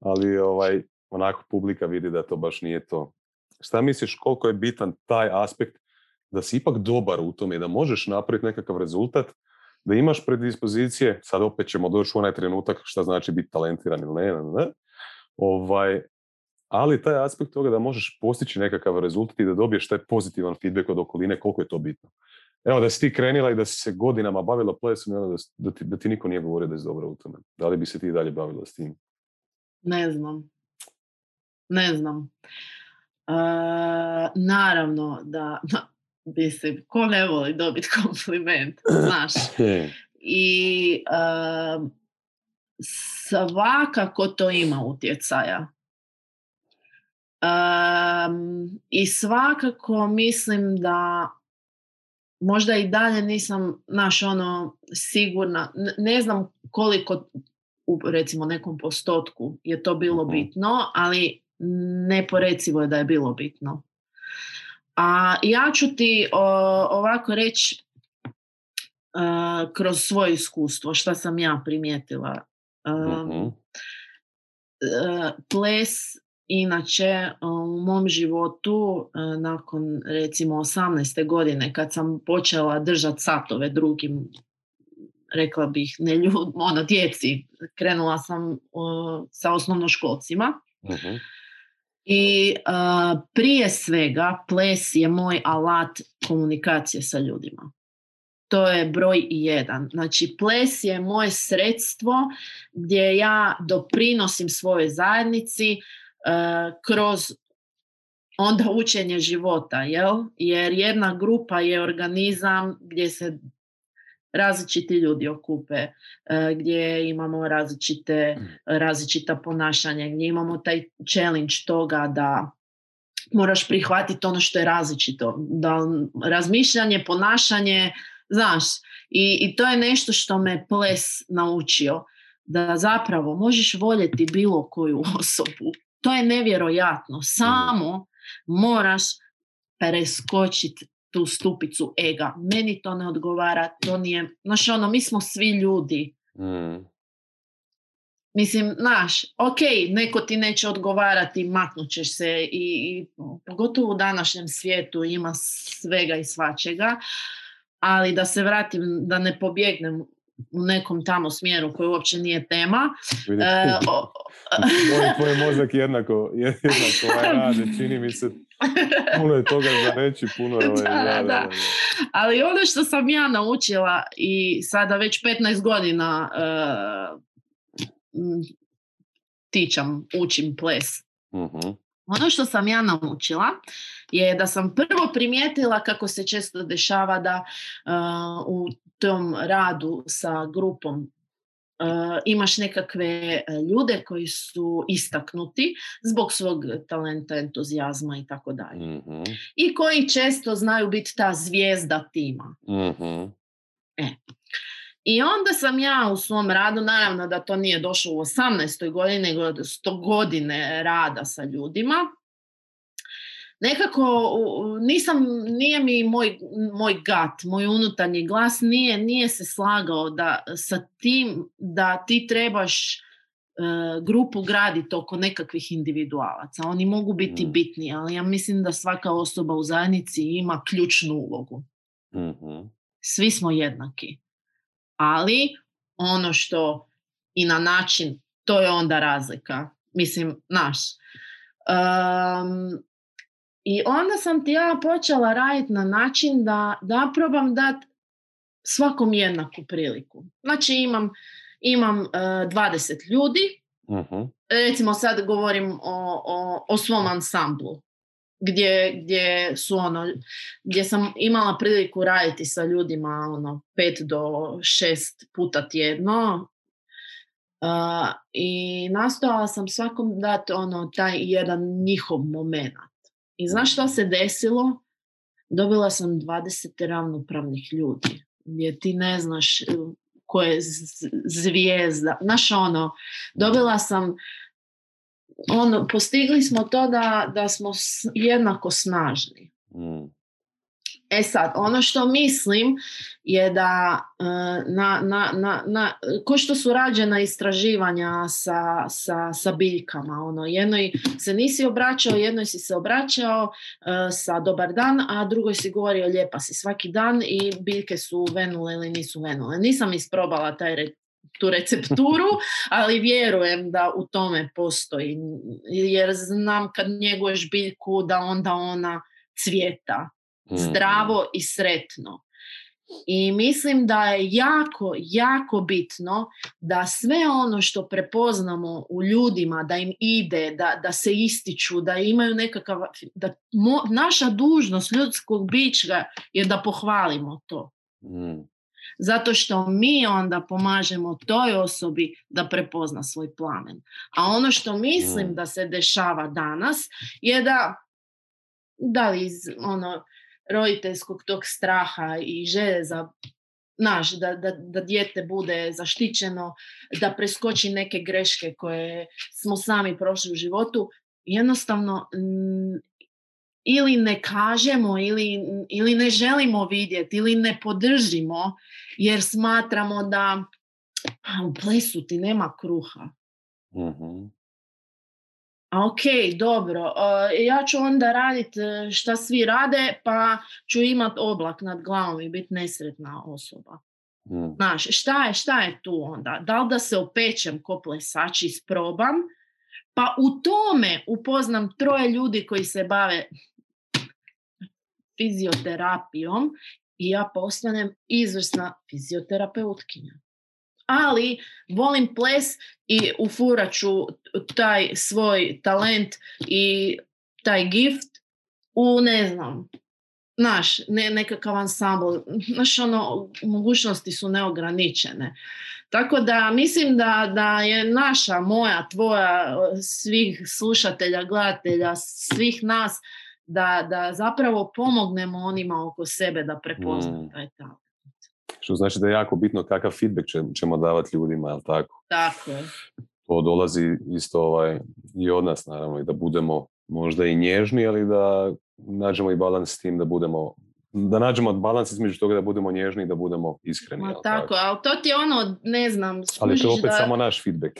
ali ovaj, onako publika vidi da to baš nije to. Šta misliš koliko je bitan taj aspekt da si ipak dobar u tome i da možeš napraviti nekakav rezultat, da imaš predispozicije, sad opet ćemo doći u onaj trenutak šta znači biti talentiran ili ne, ne, ne. Ovaj, ali taj aspekt toga da možeš postići nekakav rezultat i da dobiješ taj pozitivan feedback od okoline, koliko je to bitno. Evo, da si ti krenila i da si se godinama bavila plesom, da, da, ti, da ti niko nije govorio da je dobra u tome. Da li bi se ti dalje bavila s tim? Ne znam. Ne znam. E, naravno da... Mislim, ko ne voli dobiti kompliment, znaš. I uh, svakako to ima utjecaja. Um, I svakako mislim da možda i dalje nisam, znaš, ono, sigurna. Ne znam koliko, u, recimo, nekom postotku je to bilo bitno, ali neporecivo je da je bilo bitno. A ja ću ti o, ovako reći uh, kroz svoje iskustvo, šta sam ja primijetila. Um, uh-huh. uh, ples, inače, u mom životu, uh, nakon recimo osamnaeste godine, kad sam počela držati satove drugim rekla bih, ne ljud, ona, djeci. Krenula sam uh, sa osnovnoškolcima. Uh-huh. I uh, prije svega ples je moj alat komunikacije sa ljudima. To je broj jedan. Znači, ples je moje sredstvo gdje ja doprinosim svojoj zajednici uh, kroz onda učenje života, jel? Jer jedna grupa je organizam gdje se različiti ljudi okupe, gdje imamo različite, različita ponašanja, gdje imamo taj challenge toga da moraš prihvatiti ono što je različito, da razmišljanje, ponašanje, znaš, i, i to je nešto što me ples naučio, da zapravo možeš voljeti bilo koju osobu, to je nevjerojatno, samo moraš preskočiti tu stupicu ega. Meni to ne odgovara, to nije... Znaš, ono, mi smo svi ljudi. Mm. Mislim, znaš, ok, neko ti neće odgovarati, maknut ćeš se i, i pogotovo u današnjem svijetu ima svega i svačega, ali da se vratim, da ne pobjegnem u nekom tamo smjeru koji uopće nije tema. E, o, tvoj, tvoj mozak jednako, jednako radi, čini mi se. Puno je toga za reći, puno je... Da, da, da. Ali ono što sam ja naučila i sada već petnaest godina uh, tičam, učim ples. Uh-huh. Ono što sam ja naučila je da sam prvo primijetila kako se često dešava da uh, u tom radu sa grupom Uh, imaš nekakve ljude koji su istaknuti zbog svog talenta, entuzijazma i tako dalje. I koji često znaju biti ta zvijezda tima. Uh-huh. E. I onda sam ja u svom radu, naravno da to nije došlo u osamnaestoj godini, nego sto godine rada sa ljudima, nekako nisam, nije mi moj, moj gut, moj unutarnji glas nije, nije se slagao da, sa tim da ti trebaš uh, grupu graditi oko nekakvih individualaca. Oni mogu biti mm. bitni, ali ja mislim da svaka osoba u zajednici ima ključnu ulogu. Mm-hmm. Svi smo jednaki. Ali ono što i na način, to je onda razlika. Mislim, naš. Um, I onda sam ti ja počela raditi na način da, da probam dati svakom jednaku priliku. Znači imam, imam uh, dvadeset ljudi, uh-huh. recimo sad govorim o, o, o svom ansamblu, gdje, gdje, su ono, gdje sam imala priliku raditi sa ljudima ono, pet do šest puta tjedno. Uh, I nastojala sam svakom dati ono, taj jedan njihov momenat. I znaš što se desilo? Dobila sam dvadeset ravnopravnih ljudi. Jer ti ne znaš ko je zvijezda. Znaš ono, dobila sam... Ono, postigli smo to da, da smo jednako snažni. E sad, ono što mislim je da... Na, na, na, na, ko što su rađena istraživanja sa, sa, sa biljkama. Ono, jednoj se nisi obraćao, jednoj si se obraćao uh, sa dobar dan, a drugoj si govorio lijepa si svaki dan i biljke su venule ili nisu venule. Nisam isprobala taj re, tu recepturu, ali vjerujem da u tome postoji. Jer znam kad njeguješ biljku da onda ona cvjeta. Zdravo i sretno. I mislim da je jako, jako bitno da sve ono što prepoznamo u ljudima, da im ide, da, da se ističu, da imaju nekakav... Da mo, naša dužnost ljudskog bića je da pohvalimo to. Mm. Zato što mi onda pomažemo toj osobi da prepozna svoj plamen. A ono što mislim mm. da se dešava danas je da da li iz ono... roditeljskog tog straha i želje za naš, da, da, da dijete bude zaštićeno, da preskoči neke greške koje smo sami prošli u životu, jednostavno m, ili ne kažemo ili, ili ne želimo vidjeti ili ne podržimo jer smatramo da a, u plesu ti nema kruha. Uh-huh. A ok, dobro, uh, ja ću onda raditi šta svi rade, pa ću imati oblak nad glavom i biti nesretna osoba. Mm. Znaš, šta je, šta je tu onda? Da li da se opečem ko plesač, isprobam? Pa u tome upoznam troje ljudi koji se bave fizioterapijom i ja postanem izvrsna fizioterapeutkinja. Ali volim ples i ufurat ću taj svoj talent i taj gift u, ne znam, naš, ne, nekakav ansambl. Naš, ono, mogućnosti su neograničene. Tako da mislim da, da je naša, moja, tvoja, svih slušatelja, gledatelja, svih nas, da, da zapravo pomognemo onima oko sebe da prepoznaju mm. taj talent. Što znači da je jako bitno kakav feedback će, ćemo davati ljudima, jel tako? Tako je. To dolazi isto ovaj, i od nas, naravno, i da budemo možda i nježni, ali da nađemo i balans s tim, da budemo, da nađemo balans između toga da budemo nježni i da budemo iskreni. Ma, tako, tako, ali to ti je ono, ne znam, skužiš da... Ali to je opet da... samo naš feedback,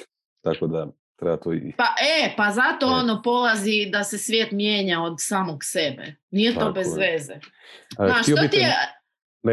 tako da treba to i... Pa e, pa zato e. ono polazi da se svijet mijenja od samog sebe. Nije tako to bez je. veze. A, znaš, što ti je... Ne,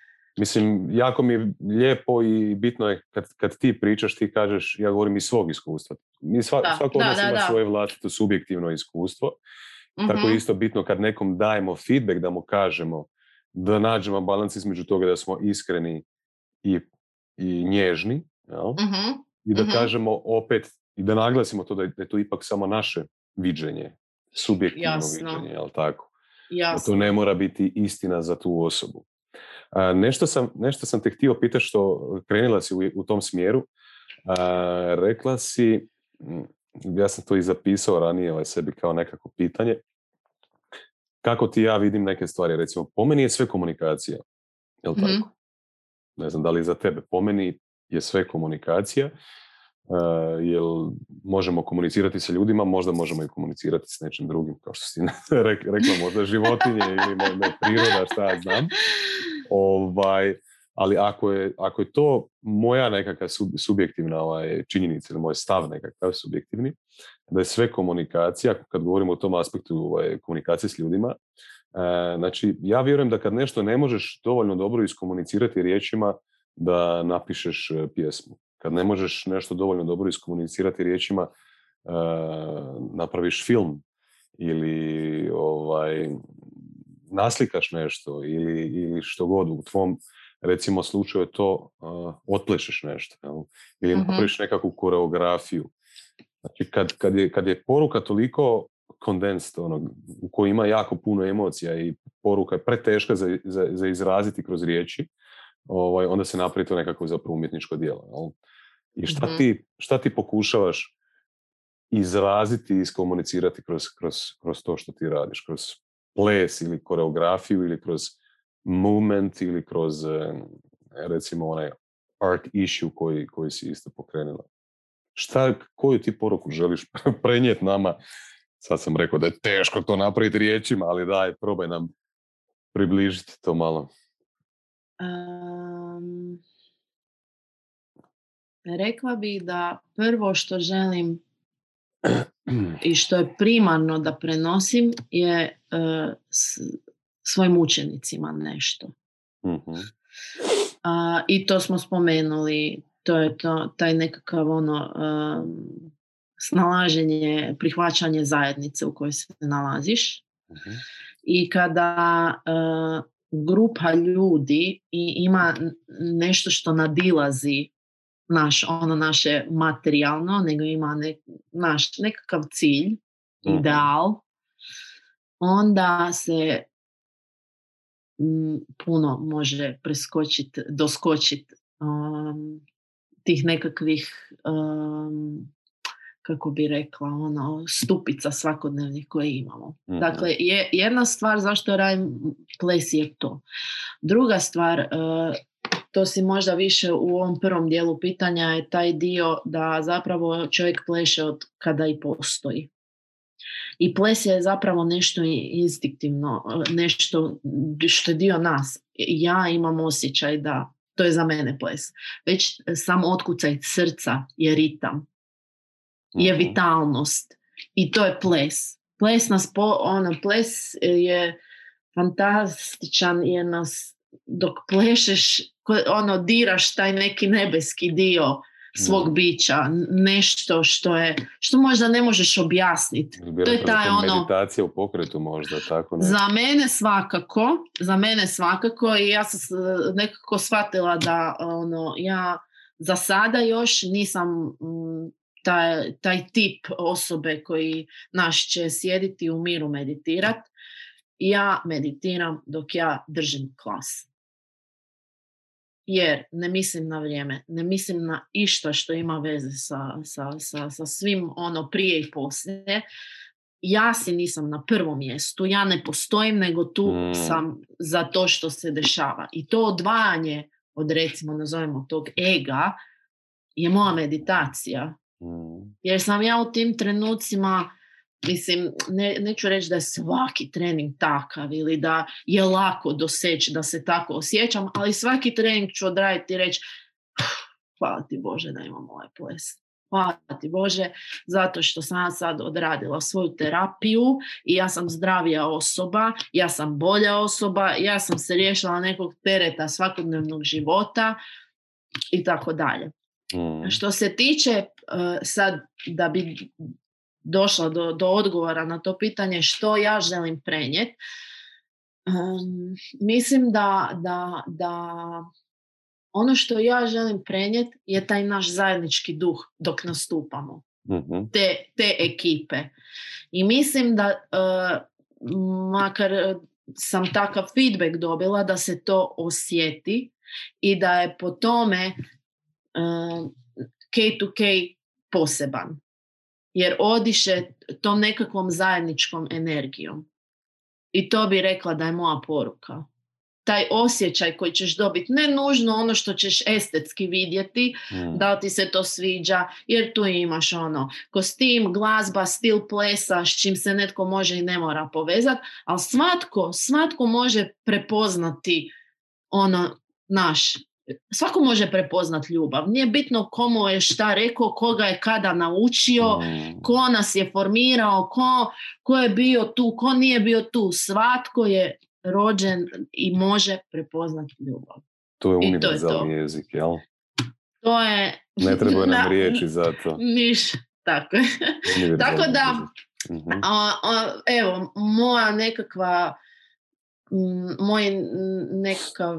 Mislim, jako mi je lijepo i bitno je kad, kad ti pričaš, ti kažeš, ja govorim iz svog iskustva. Mi sva, da, svako od nas ima da. svoje vlastito subjektivno iskustvo. Mm-hmm. Tako je isto bitno kad nekom dajemo feedback, da mu kažemo, da nađemo balans između toga da smo iskreni i, i nježni. Jel? Mm-hmm. I da mm-hmm. kažemo opet, i da naglasimo to da je to ipak samo naše viđenje, subjektivno Jasno. viđenje. Jel tako? Jasno. To ne mora biti istina za tu osobu. A, nešto, sam, nešto sam te htio pitati što krenila si u, u tom smjeru. A, rekla si, ja sam to i zapisao ranije ovaj sebi kao nekako pitanje, kako ti ja vidim neke stvari. Recimo, po meni je sve komunikacija. Je li mm-hmm. tako? Ne znam da li za tebe. Po meni je sve komunikacija. A, jer možemo komunicirati sa ljudima, možda možemo i komunicirati s nečim drugim, kao što si rekla, možda životinje ili možda priroda, šta ja znam. Ovaj, ali ako je, ako je to moja nekakva sub, subjektivna ovaj, činjenica ili moj stav nekakav subjektivni, da je sve komunikacija, kad govorimo o tom aspektu ovaj, komunikacije s ljudima, eh, znači ja vjerujem da kad nešto ne možeš dovoljno dobro iskomunicirati riječima, da napišeš pjesmu. Kad ne možeš nešto dovoljno dobro iskomunicirati riječima, eh, napraviš film ili... Ovaj, naslikaš nešto ili, ili što god. U tvom, recimo, slučaju je to uh, otplešeš nešto. Jel? Ili mm-hmm. napraviš nekakvu koreografiju. Znači, kad, kad, je, kad je poruka toliko condensed, ono, u kojoj ima jako puno emocija i poruka je preteška za, za, za izraziti kroz riječi, ovaj, onda se napravi to nekako zapravo umjetničko djelo. Jel? I šta, mm-hmm. ti, šta ti pokušavaš izraziti i iskomunicirati kroz, kroz, kroz to što ti radiš, kroz ples ili koreografiju ili kroz movement ili kroz recimo onaj art issue koji, koji si isto pokrenula. Šta, koju ti poruku želiš prenijeti nama? Sad sam rekao da je teško to napraviti riječima, ali daj, probaj nam približiti to malo. Um, rekla bih da prvo što želim i što je primarno da prenosim je uh, s, svojim učenicima nešto. Uh-huh. Uh, I to smo spomenuli, to je to, taj nekakav ono uh, snalaženje, prihvaćanje zajednice u kojoj se nalaziš. Uh-huh. I kada uh, grupa ljudi i ima nešto što nadilazi naš, ono naše materijalno, nego ima nek, naš nekakav cilj, uh-huh. ideal, onda se m, puno može preskočiti, doskočiti um, tih nekakvih, um, kako bi rekla, ono, stupica svakodnevnih koje imamo. Uh-huh. Dakle, je, jedna stvar zašto radim ples je to. Druga stvar, uh, to si možda više u ovom prvom dijelu pitanja je taj dio da zapravo čovjek pleše od kada i postoji. I ples je zapravo nešto instinktivno, nešto što je dio nas. Ja imam osjećaj da to je za mene ples. Već sam otkucaj srca je ritam, je vitalnost i to je ples. Ples, nas po, ono, ples je fantastičan, je nas dok plešeš, ono, diraš taj neki nebeski dio svog bića, nešto što je, što možda ne možeš objasniti. To je taj ono... meditacija u pokretu možda, tako ne? Za mene svakako, za mene svakako i ja sam nekako shvatila da ono, ja za sada još nisam taj, taj tip osobe koji naš će sjediti u miru meditirat. Ja meditiram dok ja držim klas. Jer ne mislim na vrijeme, ne mislim na išta što ima veze sa, sa, sa, sa svim ono prije i poslije. Ja si nisam na prvom mjestu, ja ne postojim, nego tu mm. sam za to što se dešava. I to odvajanje od, recimo, nazovemo tog ega, je moja meditacija. Mm. Jer sam ja u tim trenucima, mislim, ne, neću reći da je svaki trening takav ili da je lako doseći da se tako osjećam, ali svaki trening ću odraditi i reći hvala ti Bože da imam ovaj ples. Hvala ti Bože zato što sam ja sad odradila svoju terapiju i ja sam zdravija osoba, ja sam bolja osoba, ja sam se riješila nekog tereta svakodnevnog života i tako dalje. Što se tiče uh, sad da bi došla do, do odgovora na to pitanje što ja želim prenijeti. Um, mislim da, da, da ono što ja želim prenijeti je taj naš zajednički duh dok nastupamo. Mm-hmm. Te, te ekipe. I mislim da uh, makar sam takav feedback dobila da se to osjeti i da je po tome uh, K dva K poseban. Jer odiše tom nekakvom zajedničkom energijom. I to bi rekla da je moja poruka. Taj osjećaj koji ćeš dobiti, ne nužno ono što ćeš estetski vidjeti, mm. da ti se to sviđa, jer tu imaš ono kostim, glazba, stil plesa, s čim se netko može i ne mora povezati, ali svatko, svatko može prepoznati ono naš. Svako može prepoznati ljubav. Nije bitno komu je šta rekao, koga je kada naučio, ko nas je formirao, ko, ko je bio tu, ko nije bio tu. Svatko je rođen i može prepoznati ljubav. To je univerzalni jezik, jel? To je... Ne trebaju nam da, riječi za to. Niš, tako je. Tako da, uh-huh. a, a, evo, moja nekakva, m, moj nekakav...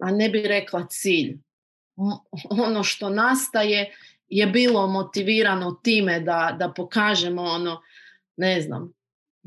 a ne bi rekla cilj. Ono što nastaje je bilo motivirano time da, da pokažemo ono, ne znam,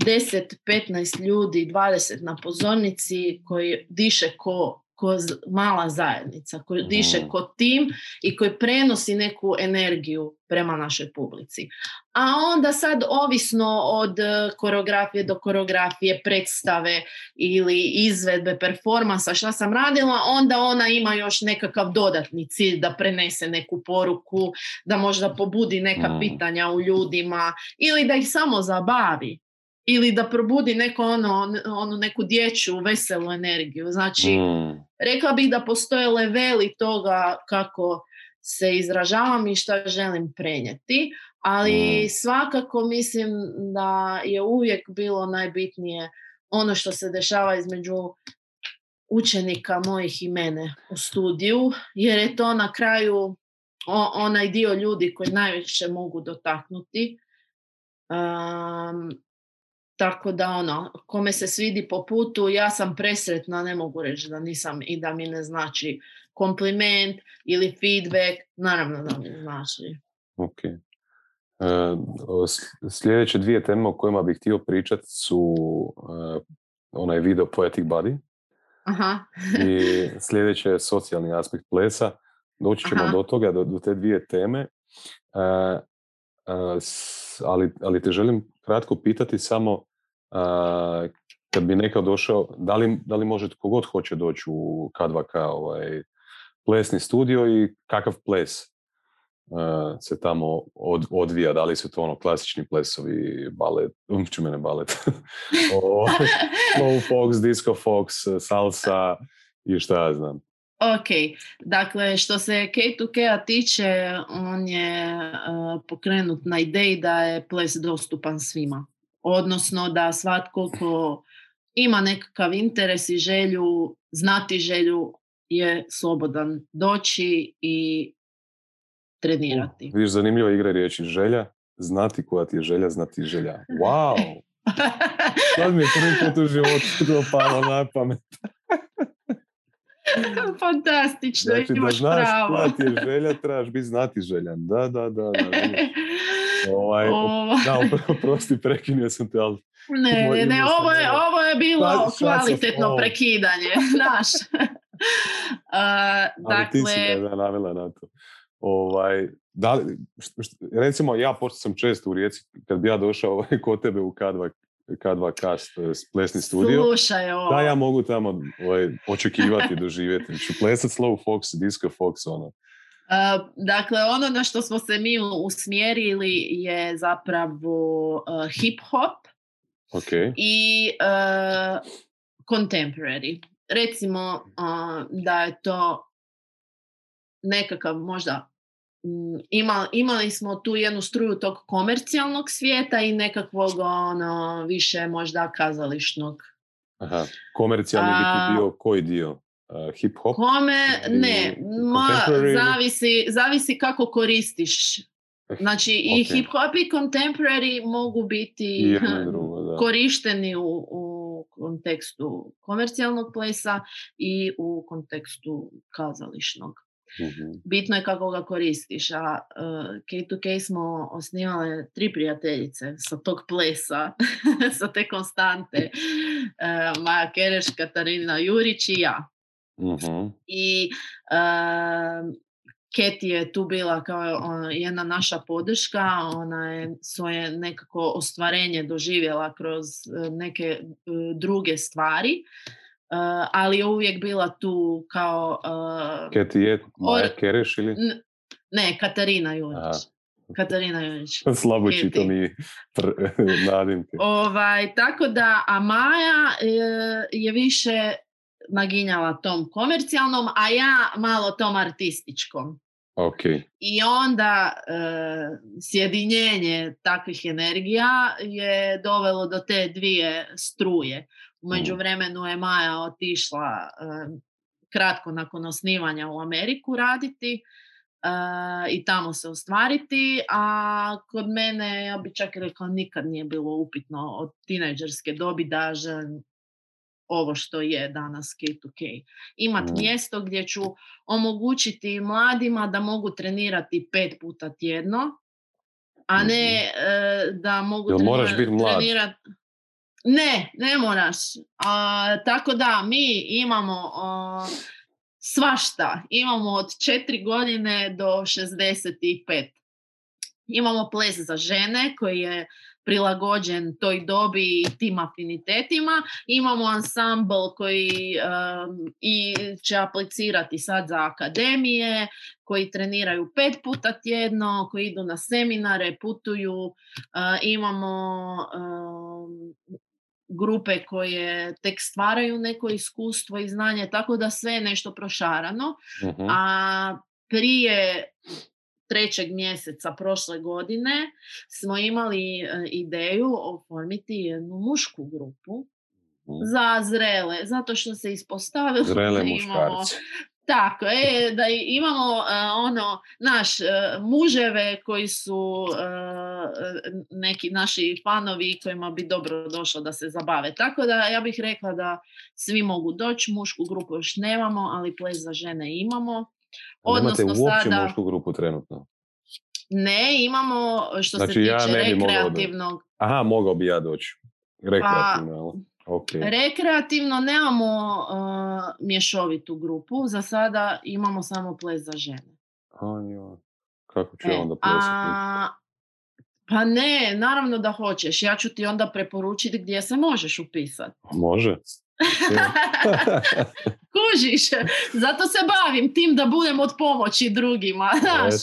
deset, petnaest ljudi, dvadeset na pozornici koji diše ko, ko mala zajednica, koji diše ko tim i koji prenosi neku energiju prema našoj publici. A onda sad ovisno od koreografije do koreografije, predstave ili izvedbe, performansa, šta sam radila, onda ona ima još nekakav dodatni cilj da prenese neku poruku, da možda pobudi neka pitanja u ljudima ili da ih samo zabavi. Ili da probudi neko ono, ono neku dječju, veselu energiju. Znači, mm. rekla bih da postoje leveli toga kako se izražavam i šta želim prenijeti, ali mm. svakako mislim da je uvijek bilo najbitnije ono što se dešava između učenika mojih i mene u studiju, jer je to na kraju onaj dio ljudi koji najviše mogu dotaknuti. Um, Tako da ono, kome se svidi po putu, ja sam presretna, ne mogu reći da nisam i da mi ne znači kompliment ili feedback, naravno da mi ne znači. Ok. E, sljedeće dvije teme o kojima bih htio pričati su e, onaj video Poetic Body. Aha. I sljedeće je socijalni aspekt plesa. Doći ćemo Aha. do toga, do, do te dvije teme. E, Ali, ali te želim kratko pitati samo uh, kad bi neko došao, da li, da li može kogod hoće doći u K dva K ovaj, plesni studio i kakav ples se tamo od, odvija, da li su to ono klasični plesovi, balet, umću mene balet, o, slow fox, disco fox, salsa i šta ja znam. Ok, dakle što se K dva K tiče, on je uh, pokrenut na ideji da je ples dostupan svima. Odnosno da svatko ko ima nekakav interes i želju, znati želju, je slobodan doći i trenirati. Viš, zanimljivo igre riječi želja, znati koja ti je želja, znati želja. Wow! Sad mi je prvi put u životu palo na pamet. Fantastično, znači, imaš pravo. Da znaš pravo. Koja ti je želja, trebaš biti znati željan. Da, da, da. da ovaj, ovo... Da, upravo, prosti, prekinio sam te, ali... Ne, ne, ne, ovo je, ovo je bilo sad, kvalitetno sad sam, prekidanje, znaš. uh, dakle... Ali ti si me navela na to. Ovaj, da li, što, što, recimo, ja pošto sam često u Rijeci, kad bi ja došao ovaj, kod tebe u K dva K plesni studio, slušaj ovo. Da ja mogu tamo ovaj, očekivati, doživjeti. Ću plesat slow fox, disco fox, ono. Uh, dakle, ono na što smo se mi usmjerili je zapravo uh, hip-hop okay. i uh, contemporary. Recimo uh, da je to nekakav možda m, ima, imali smo tu jednu struju tog komercijalnog svijeta i nekakvog ono, više možda kazališnog. Aha, komercijalni bi bio koji dio? Uh, hip-hop? Kome, ne, ma, zavisi, zavisi kako koristiš. Znači i okay. hip-hop i contemporary mogu biti drugo, korišteni u, u kontekstu komercijalnog plesa i u kontekstu kazališnog. Mm-hmm. Bitno je kako ga koristiš. A uh, K dva K smo osnivale tri prijateljice sa tog plesa, sa te konstante. Uh, Maja Kereš, Katarina Jurić i ja. Mm-hmm. I uh, Keti je tu bila kao ona, jedna naša podrška. Ona je svoje nekako ostvarenje doživjela kroz uh, neke uh, druge stvari. Uh, ali je uvijek bila tu kao... Uh, Keti je Maja Kereš ili? N- ne, Katarina Jurić. Katarina Jurić. Slabo čitam i nadimke. Ovaj, tako da, a Maja uh, je više naginjala tom komercijalnom, a ja malo tom artističkom. Okay. I onda uh, sjedinjenje takvih energija je dovelo do te dvije struje. U međuvremenu je Maja otišla uh, kratko nakon osnivanja u Ameriku raditi uh, i tamo se ostvariti, a kod mene, ja bi čak rekla, nikad nije bilo upitno od tinejdžerske dobi da želim ovo što je danas K dva K. Imati mm. mjesto gdje ću omogućiti mladima da mogu trenirati pet puta tjedno, a ne uh, da mogu trenirati... Moraš biti mlad. Trenirat... Ne, ne moraš. A, tako da, mi imamo a, svašta. Imamo od četiri godine do šezdeset pet. Imamo ples za žene koji je prilagođen toj dobi i tim afinitetima. Imamo ansambl koji a, i će aplicirati sad za akademije, koji treniraju pet puta tjedno, koji idu na seminare, putuju. A, imamo... A, grupe koje tek stvaraju neko iskustvo i znanje, tako da sve je nešto prošarano. Uh-huh. A prije trećeg mjeseca prošle godine smo imali uh, ideju oformiti jednu mušku grupu uh-huh. za zrele, zato što se ispostavilo zrele da imamo... Muškarci. Tako, e, da imamo uh, ono, naš, uh, muževe koji su uh, neki naši fanovi kojima bi dobro došlo da se zabave. Tako da ja bih rekla da svi mogu doći, mušku grupu još nemamo, ali ples za žene imamo. Odnosno, nemate uopće sada, mušku grupu trenutno? Ne, imamo što znači, se tiče ja rekreativnog. Aha, mogao bi ja doći, rekreativno, ali... Pa, okay. Rekreativno nemamo uh, mješovitu grupu, za sada imamo samo ples za žene. A, njo. Kako ću e, onda plesati? A, pa ne, naravno da hoćeš. Ja ću ti onda preporučiti gdje se možeš upisati. Može. Kužiš, zato se bavim tim da budem od pomoći drugima. Znaš?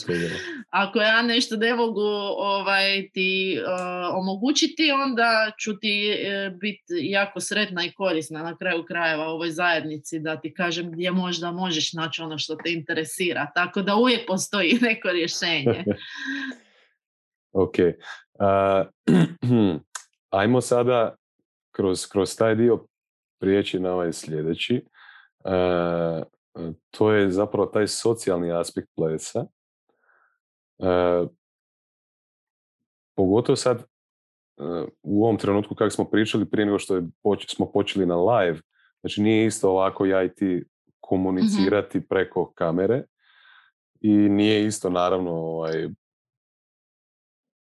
ako ja nešto ne mogu ovaj, ti uh, omogućiti, onda ću ti uh, biti jako sretna i korisna na kraju krajeva ovoj zajednici, da ti kažem gdje možda možeš naći ono što te interesira. Tako da uvijek postoji neko rješenje. Ok. Uh, ajmo sada kroz, kroz taj dio prijeći na ovaj sljedeći. Uh, to je zapravo taj socijalni aspekt plesa. E, pogotovo sad e, u ovom trenutku kako smo pričali prije nego što je poč- smo počeli na live, znači nije isto ovako ja i ti komunicirati mm-hmm. preko kamere i nije isto naravno ovaj,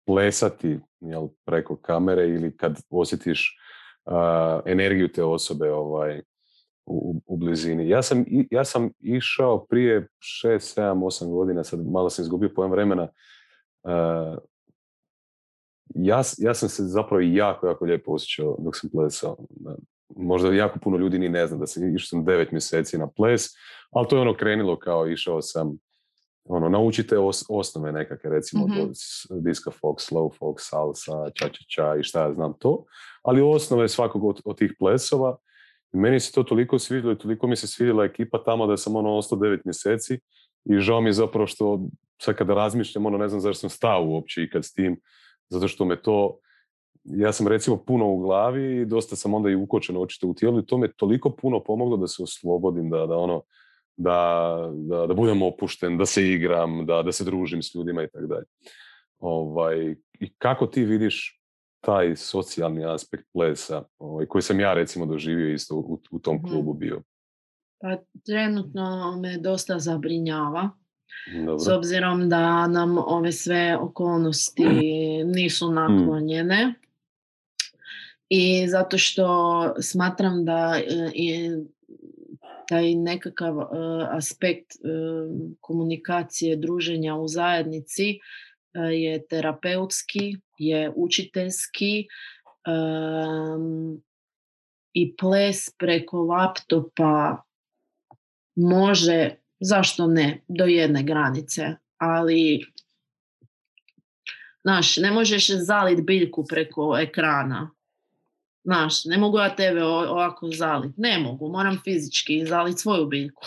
plesati jel, preko kamere ili kad osjetiš a, energiju te osobe ovaj, U, u blizini. Ja sam, ja sam išao prije šest, sedam, osam godina, sad malo sam izgubio pojam vremena. Uh, ja, ja sam se zapravo jako, jako lijepo osjećao dok sam plesao. Možda jako puno ljudi ni ne zna da sam išao devet mjeseci na ples, ali to je ono krenilo kao išao sam, ono, naučite os, osnove nekakve, recimo mm-hmm. disco fox, slow fox, salsa, cha-cha-cha i šta ja znam to. Ali osnove svakog od, od tih plesova. Meni se to toliko svidjelo i toliko mi se svidjela ekipa tamo da sam ono ostao devet mjeseci i žao mi je zapravo što sad kada razmišljam, ono ne znam zašto sam stao uopće ikad s tim, zato što me to, ja sam recimo puno u glavi i dosta sam onda i ukočen očito u tijelu i to me toliko puno pomoglo da se oslobodim, da, da, ono, da, da, da budem opušten, da se igram, da, da se družim s ljudima i tako dalje. Ovaj, i kako ti vidiš taj socijalni aspekt plesa ovaj, koji sam ja recimo doživio isto u, u tom klubu bio? Pa trenutno me dosta zabrinjava. Dobro. S obzirom da nam ove sve okolnosti nisu naklonjene mm. i zato što smatram da je taj nekakav aspekt komunikacije, druženja u zajednici je terapeutski, je učiteljski um, i ples preko laptopa može, zašto ne, do jedne granice, ali znaš, ne možeš zaliti biljku preko ekrana. Znaš, ne mogu ja tebe ovako zaliti, ne mogu, moram fizički zaliti svoju biljku.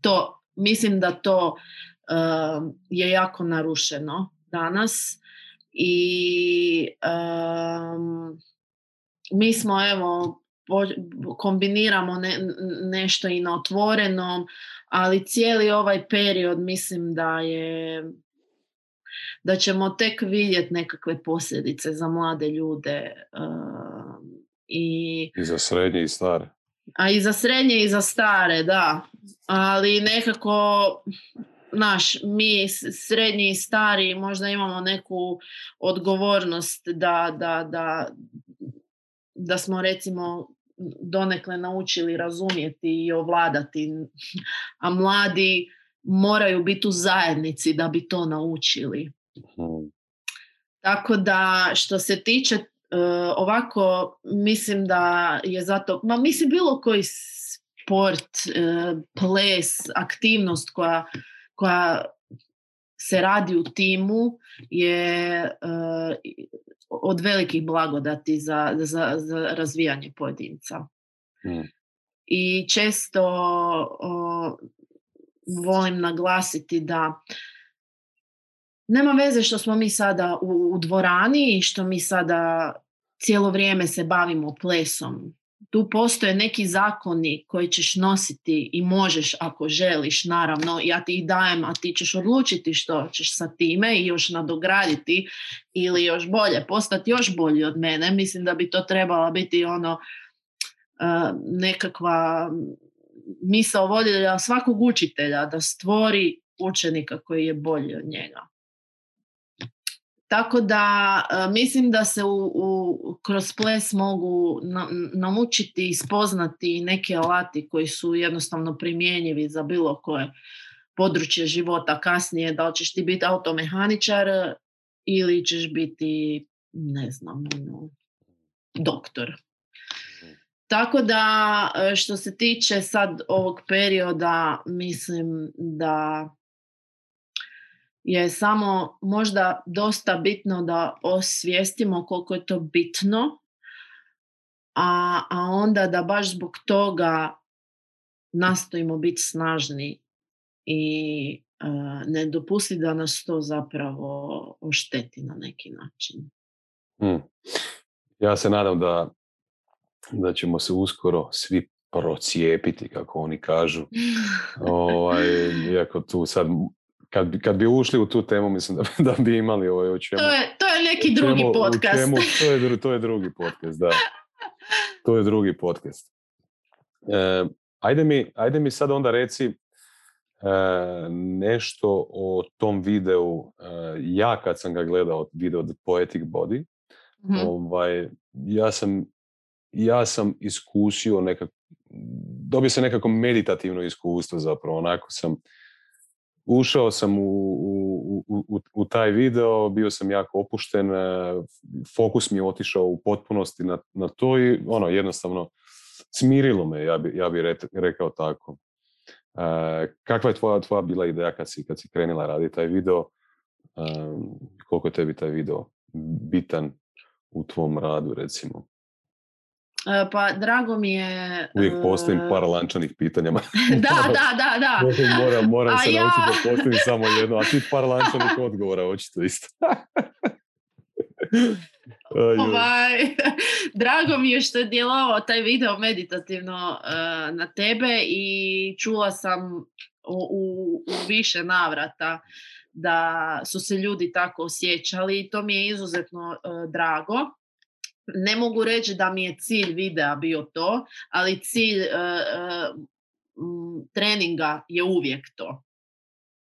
To, mislim da to Uh, je jako narušeno danas i um, mi smo evo kombiniramo ne, nešto i na otvorenom, ali cijeli ovaj period mislim da je da ćemo tek vidjeti nekakve posljedice za mlade ljude uh, i, i za srednje i stare. A i za srednje i za stare, da. Ali nekako naš, mi srednji i stari možda imamo neku odgovornost da, da, da, da smo recimo donekle naučili razumjeti i ovladati, a mladi moraju biti u zajednici da bi to naučili. Tako da što se tiče uh, ovako, mislim da je zato, ma mislim bilo koji sport, uh, ples, aktivnost koja koja se radi u timu je uh, od velikih blagodati za, za, za razvijanje pojedinca. Mm. I često uh, volim naglasiti da nema veze što smo mi sada u, u dvorani i što mi sada cijelo vrijeme se bavimo plesom. Tu postoje neki zakoni koji ćeš nositi i možeš ako želiš, naravno, ja ti ih dajem, a ti ćeš odlučiti što ćeš sa time i još nadograditi ili još bolje, postati još bolji od mene. Mislim da bi to trebala biti ono nekakva misao vodilja svakog učitelja da stvori učenika koji je bolji od njega. Tako da mislim da se u, u, kroz ples mogu na, naučiti i spoznati neke alati koji su jednostavno primjenjivi za bilo koje područje života kasnije. Da li ćeš ti biti automehaničar ili ćeš biti, ne znam, doktor. Tako da što se tiče sad ovog perioda, mislim da je samo možda dosta bitno da osvijestimo koliko je to bitno, a, a onda da baš zbog toga nastojimo biti snažni i uh, ne dopustiti da nas to zapravo ošteti na neki način. Hmm. Ja se nadam da, da ćemo se uskoro svi procijepiti, kako oni kažu. ovaj, iako tu sad, kad bi, kad bi ušli u tu temu, mislim da, da bi imali ovaj, o čemu... To je, to je neki čemu, drugi podcast. Čemu, to, je, to je drugi podcast, da. To je drugi podcast. E, ajde, mi, ajde mi sad onda reci e, nešto o tom videu. E, ja kad sam ga gledao, video The Poetic Body, mm-hmm. ovaj, ja sam, ja sam iskusio nekako, dobio sam nekako meditativno iskustvo zapravo, onako sam ušao sam u, u, u, u taj video, bio sam jako opušten, fokus mi je otišao u potpunosti na, na to i ono, jednostavno smirilo me, ja bi, ja bi re, rekao tako. E, kakva je tvoja, tvoja bila ideja kad si, kad si krenila raditi taj video? E, koliko je tebi taj video bitan u tvom radu, recimo? Pa drago mi je... Uvijek postavim par lančanih pitanja. Da, da, da, da. Moram, moram se ja... naučiti da postavim samo jedno, a ti par lančanih odgovora, očito isto. Ovaj, drago mi je što je djelovao taj video meditativno uh, na tebe i čula sam u, u, u više navrata da su se ljudi tako osjećali i to mi je izuzetno uh, drago. Ne mogu reći da mi je cilj videa bio to, ali cilj e, e, treninga je uvijek to.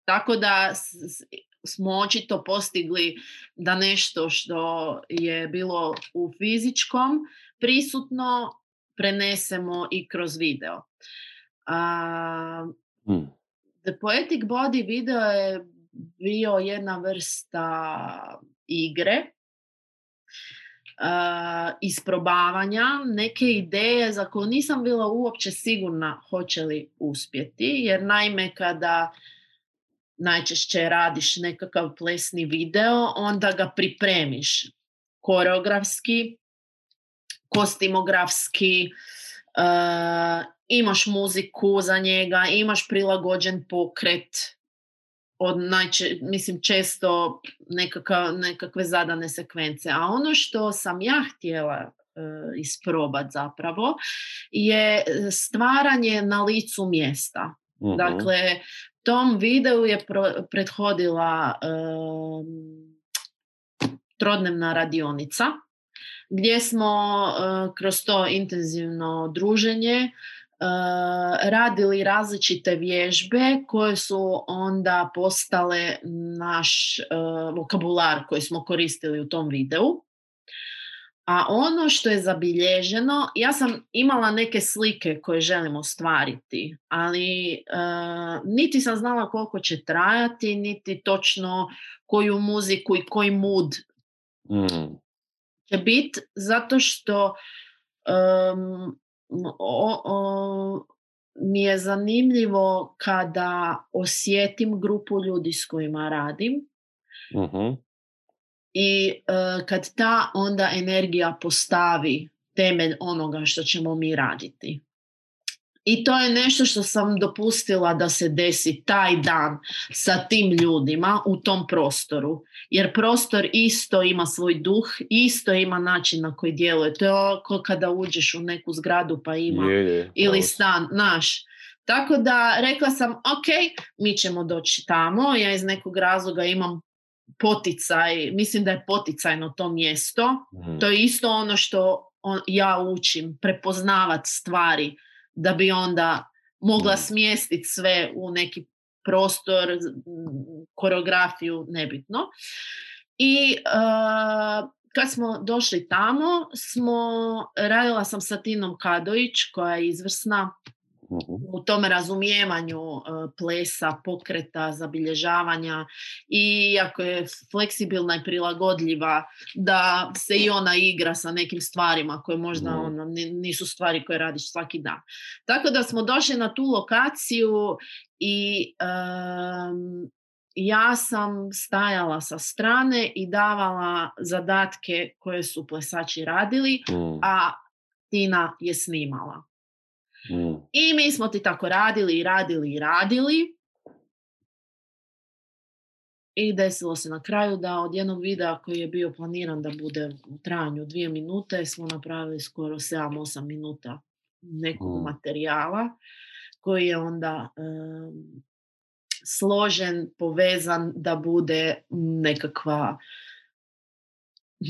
Tako da s, s, smo očito postigli da nešto što je bilo u fizičkom prisutno prenesemo i kroz video. A, mm. The Poetic Body video je bio jedna vrsta igre. Uh, isprobavanja, neke ideje za koje nisam bila uopće sigurna hoće li uspjeti, jer naime kada najčešće radiš nekakav plesni video, onda ga pripremiš koreografski, kostimografski, uh, imaš muziku za njega, imaš prilagođen pokret, od najče, mislim često nekaka, nekakve zadane sekvence. A ono što sam ja htjela e, isprobat zapravo je stvaranje na licu mjesta. Uh-huh. Dakle, tom videu je pro, prethodila e, trodnevna radionica gdje smo e, kroz to intenzivno druženje Uh, radili različite vježbe koje su onda postale naš uh, vokabular koji smo koristili u tom videu. A ono što je zabilježeno, ja sam imala neke slike koje želim ostvariti, ali uh, niti sam znala koliko će trajati, niti točno koju muziku i koji mood mm. će biti, zato što um, O, o, mi je zanimljivo kada osjetim grupu ljudi s kojima radim uh-huh. i e, kad ta onda energija postavi temelj onoga što ćemo mi raditi. I to je nešto što sam dopustila da se desi taj dan sa tim ljudima u tom prostoru. Jer prostor isto ima svoj duh, isto ima način na koji djeluje. To je kao kada uđeš u neku zgradu pa ima je, je, ili stan naš. Tako da rekla sam, ok, mi ćemo doći tamo. Ja iz nekog razloga imam poticaj, mislim da je poticajno to mjesto. Mm. To je isto ono što on, ja učim, prepoznavati stvari da bi onda mogla smjestiti sve u neki prostor, koreografiju, nebitno. I uh, kad smo došli tamo, smo, radila sam sa Tinom Kadojić, koja je izvrsna u tome razumijevanju uh, plesa, pokreta, zabilježavanja i jako je fleksibilna i prilagodljiva da se i ona igra sa nekim stvarima koje možda mm. ono, nisu stvari koje radiš svaki dan. Tako da smo došli na tu lokaciju i um, ja sam stajala sa strane i davala zadatke koje su plesači radili, mm. a Tina je snimala. Mm. I mi smo ti tako radili i radili i radili. I desilo se na kraju da od jednog videa koji je bio planiran da bude u trajanju dvije minute, smo napravili skoro sedam osam minuta nekog mm. materijala koji je onda um, složen, povezan da bude nekakva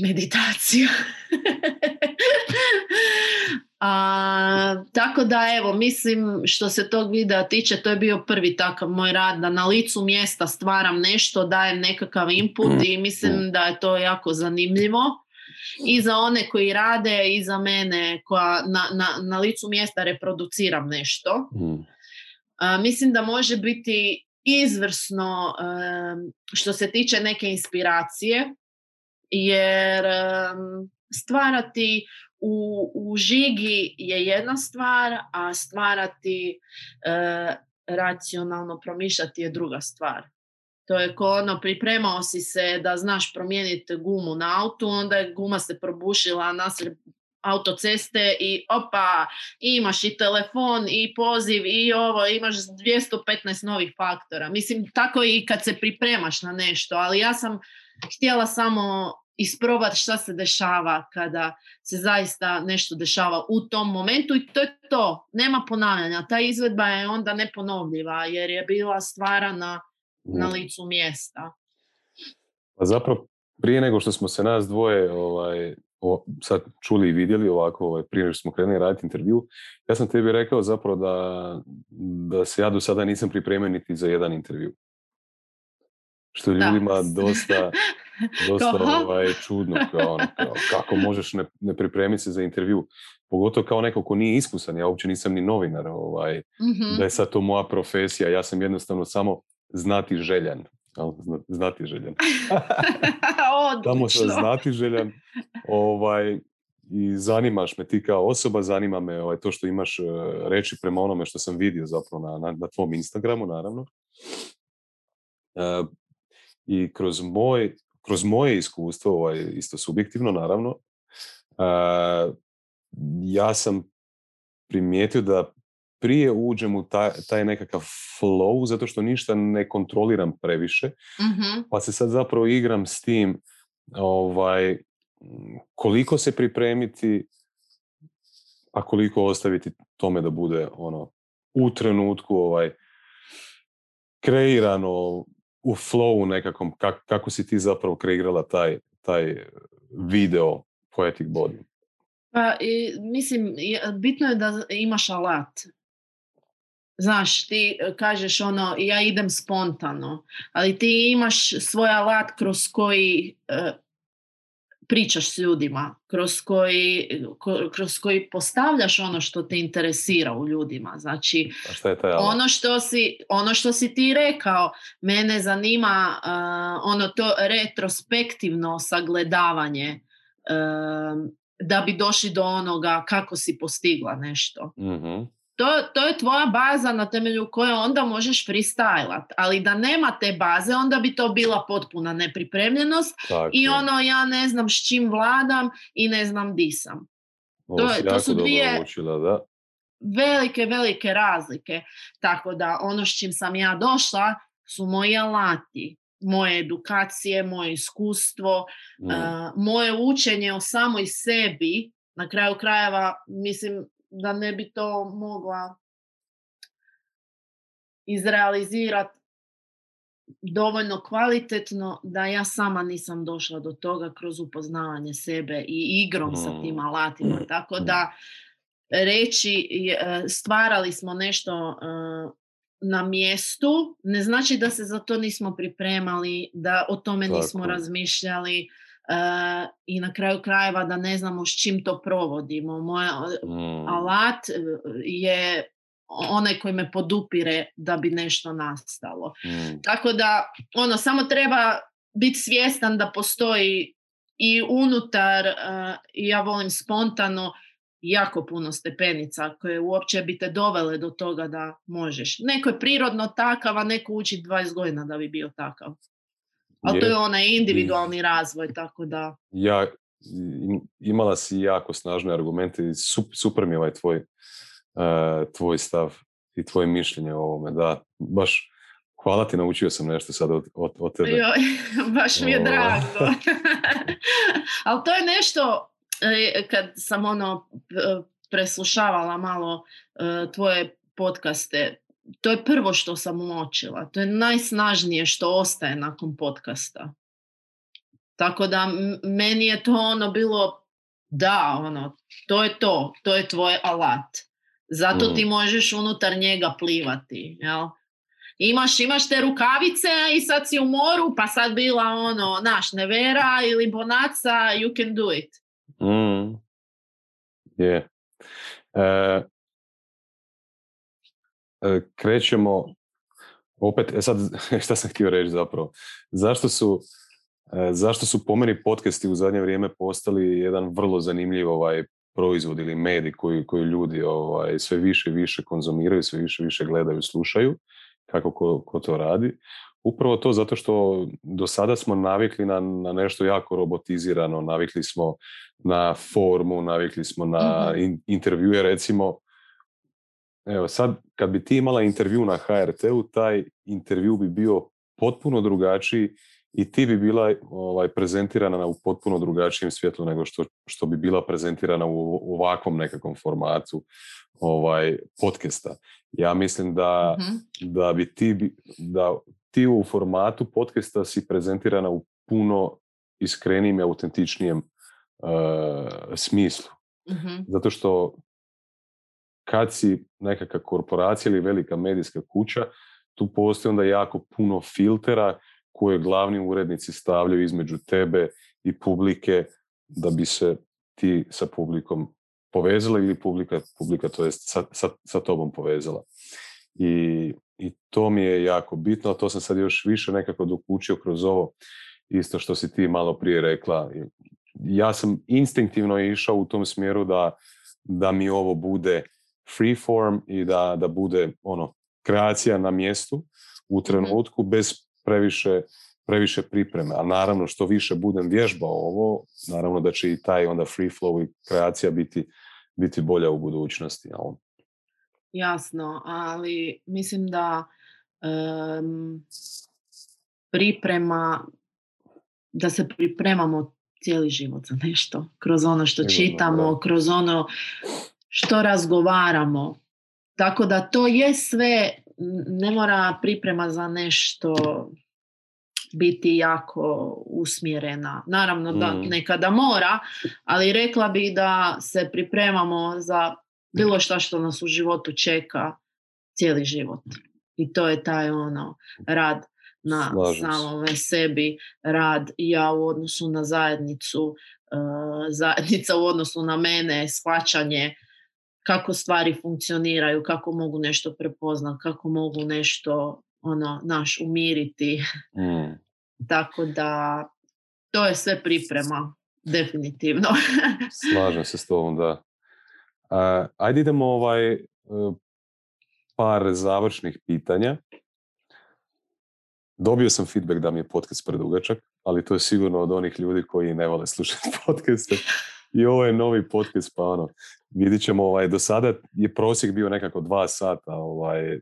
meditacija. A, tako da evo, mislim, što se tog videa tiče, to je bio prvi takav moj rad, da na licu mjesta stvaram nešto, dajem nekakav input i mislim da je to jako zanimljivo i za one koji rade i za mene koja na, na, na licu mjesta reproduciram nešto. A, mislim da može biti izvrsno um, što se tiče neke inspiracije, jer um, stvarati U, u žigi je jedna stvar, a stvarati, e, racionalno promišljati je druga stvar. To je ko ono, pripremao si se da znaš promijeniti gumu na autu, onda je guma se probušila nasred autoceste i opa, imaš i telefon i poziv i ovo, imaš dvjesto petnaest novih faktora. Mislim, tako i kad se pripremaš na nešto, ali ja sam htjela samo isprobati šta se dešava kada se zaista nešto dešava u tom momentu i to je to. Nema ponavljanja. Ta izvedba je onda neponovljiva jer je bila stvarana mm. na licu mjesta. Pa zapravo prije nego što smo se nas dvoje ovaj, o, sad čuli i vidjeli ovako, ovaj, prije nego što smo krenuli raditi intervju, ja sam tebi rekao zapravo da, da se ja do sada nisam pripremio niti za jedan intervju. Što ljudima da. dosta... Dosta ovaj, čudno, kao, ono, kao, kako možeš ne, ne pripremiti se za intervju. Pogotovo kao neko ko nije iskusan, ja uopće nisam ni novinar, ovaj, mm-hmm. da je sad to moja profesija, ja sam jednostavno samo znati željan. Znati željan. Samo sam znati željan. Ovaj, I zanimaš me ti kao osoba, zanima me ovaj, to što imaš reći prema onome što sam vidio zapravo na, na, na tvom Instagramu, naravno. Uh, I kroz moj Kroz moje iskustvo, ovaj, isto subjektivno naravno, uh, ja sam primijetio da prije uđem u taj, taj nekakav flow, zato što ništa ne kontroliram previše, mm-hmm. pa se sad zapravo igram s tim ovaj, koliko se pripremiti, a koliko ostaviti tome da bude ono, u trenutku ovaj, kreirano, u flowu nekakvom, kak, kako si ti zapravo kreirala taj, taj video Poetic Body? Pa, i, mislim, bitno je da imaš alat. Znaš, ti kažeš ono, ja idem spontano, ali ti imaš svoj alat kroz koji e, pričaš s ljudima, kroz koji, ko, kroz koji postavljaš ono što te interesira u ljudima. Znači, ono što, si, ono što si ti rekao, mene zanima uh, ono to retrospektivno sagledavanje uh, da bi došli do onoga kako si postigla nešto. Mm-hmm. To, to je tvoja baza na temelju koje onda možeš freestylat, ali da nema te baze, onda bi to bila potpuna nepripremljenost. Tako. I ono, ja ne znam s čim vladam i ne znam di sam. Ovo to, to su dvije učila, da? velike, velike razlike. Tako da ono s čim sam ja došla su moji alati, moje edukacije, moje iskustvo, mm. uh, moje učenje o samoj sebi. Na kraju krajeva, mislim, da ne bi to mogla izrealizirati dovoljno kvalitetno da ja sama nisam došla do toga kroz upoznavanje sebe i igrom sa tim alatima. Tako da reći stvarali smo nešto na mjestu ne znači da se za to nismo pripremali, da o tome Tako. nismo razmišljali. Uh, i na kraju krajeva da ne znamo s čim to provodimo. Moj mm. alat je onaj koji me podupire da bi nešto nastalo. Mm. Tako da, ono, samo treba biti svjestan da postoji i unutar, uh, ja volim spontano, jako puno stepenica koje uopće bi te dovele do toga da možeš. Neko je prirodno takav, a neko uči dvadeset godina da bi bio takav. Ali je, to je onaj individualni i, razvoj, tako da... Ja, imala si jako snažne argumente i su, super mi je ovaj tvoj, uh, tvoj stav i tvoje mišljenje o ovome. Da, baš hvala ti, naučio sam nešto sad od, od, od tebe. Jo, baš mi je o... drago. Ali to je nešto... Kad sam ono preslušavala malo tvoje podcaste, to je prvo što sam uočila. To je najsnažnije što ostaje nakon podcasta. Tako da meni je to ono bilo, da, ono, to je to, to je tvoj alat. Zato ti možeš unutar njega plivati, jel? Imaš, imaš te rukavice i sad si u moru, pa sad bila ono, naš, nevera ili bonaca, you can do it. Mm. Yeah. E, krećemo opet, e sad šta sam htio reći zapravo, zašto su, zašto su po meni podcasti u zadnje vrijeme postali jedan vrlo zanimljiv ovaj proizvod ili medij koji, koji ljudi ovaj, sve više i više konzumiraju, sve više i više gledaju, slušaju, kako ko, ko to radi. Upravo to zato što do sada smo navikli na, na nešto jako robotizirano, navikli smo na formu, navikli smo na in, intervjue, recimo. Evo sad, kad bi ti imala intervju na ha er te u, taj intervju bi bio potpuno drugačiji i ti bi bila ovaj, prezentirana u potpuno drugačijem svjetlu nego što, što bi bila prezentirana u, u ovakvom nekakvom formatu ovaj, podcasta. Ja mislim da, mm-hmm. da bi ti... Da, ti u formatu podcasta si prezentirana u puno iskrenijem i autentičnijem uh, smislu. Mm-hmm. Zato što kad si nekakva korporacija ili velika medijska kuća, tu postoji onda jako puno filtera koje glavni urednici stavljaju između tebe i publike da bi se ti sa publikom povezala ili publika, publika to jest sa, sa, sa tobom povezala. I I to mi je jako bitno, a to sam sad još više nekako dokučio kroz ovo isto što si ti malo prije rekla. Ja sam instinktivno išao u tom smjeru da, da mi ovo bude freeform i da, da bude ono kreacija na mjestu u trenutku bez previše, previše pripreme. A naravno što više budem vježbao ovo, naravno da će i taj onda free flow i kreacija biti, biti bolja u budućnosti. Jel? Jasno, ali mislim da um, priprema, da se pripremamo cijeli život za nešto. Kroz ono što čitamo, kroz ono što razgovaramo. Tako da to je sve, ne mora priprema za nešto biti jako usmjerena. Naravno da nekada mora, ali rekla bih da se pripremamo za bilo šta što nas u životu čeka cijeli život. I to je taj ono rad na samome sebi, rad ja u odnosu na zajednicu, uh, zajednica u odnosu na mene, shvaćanje kako stvari funkcioniraju, kako mogu nešto prepoznat, kako mogu nešto ono, naš umiriti. Mm. Tako da to je sve priprema, definitivno. Slažem se s tobom, da. Uh, ajde idemo ovaj uh, par završnih pitanja. Dobio sam feedback da mi je podcast predugačak, ali to je sigurno od onih ljudi koji ne vole slušati podcaste. I ovo je novi podcast, pa ono, vidit ćemo, ovaj, do sada je prosjek bio nekako dva sata. Ovaj,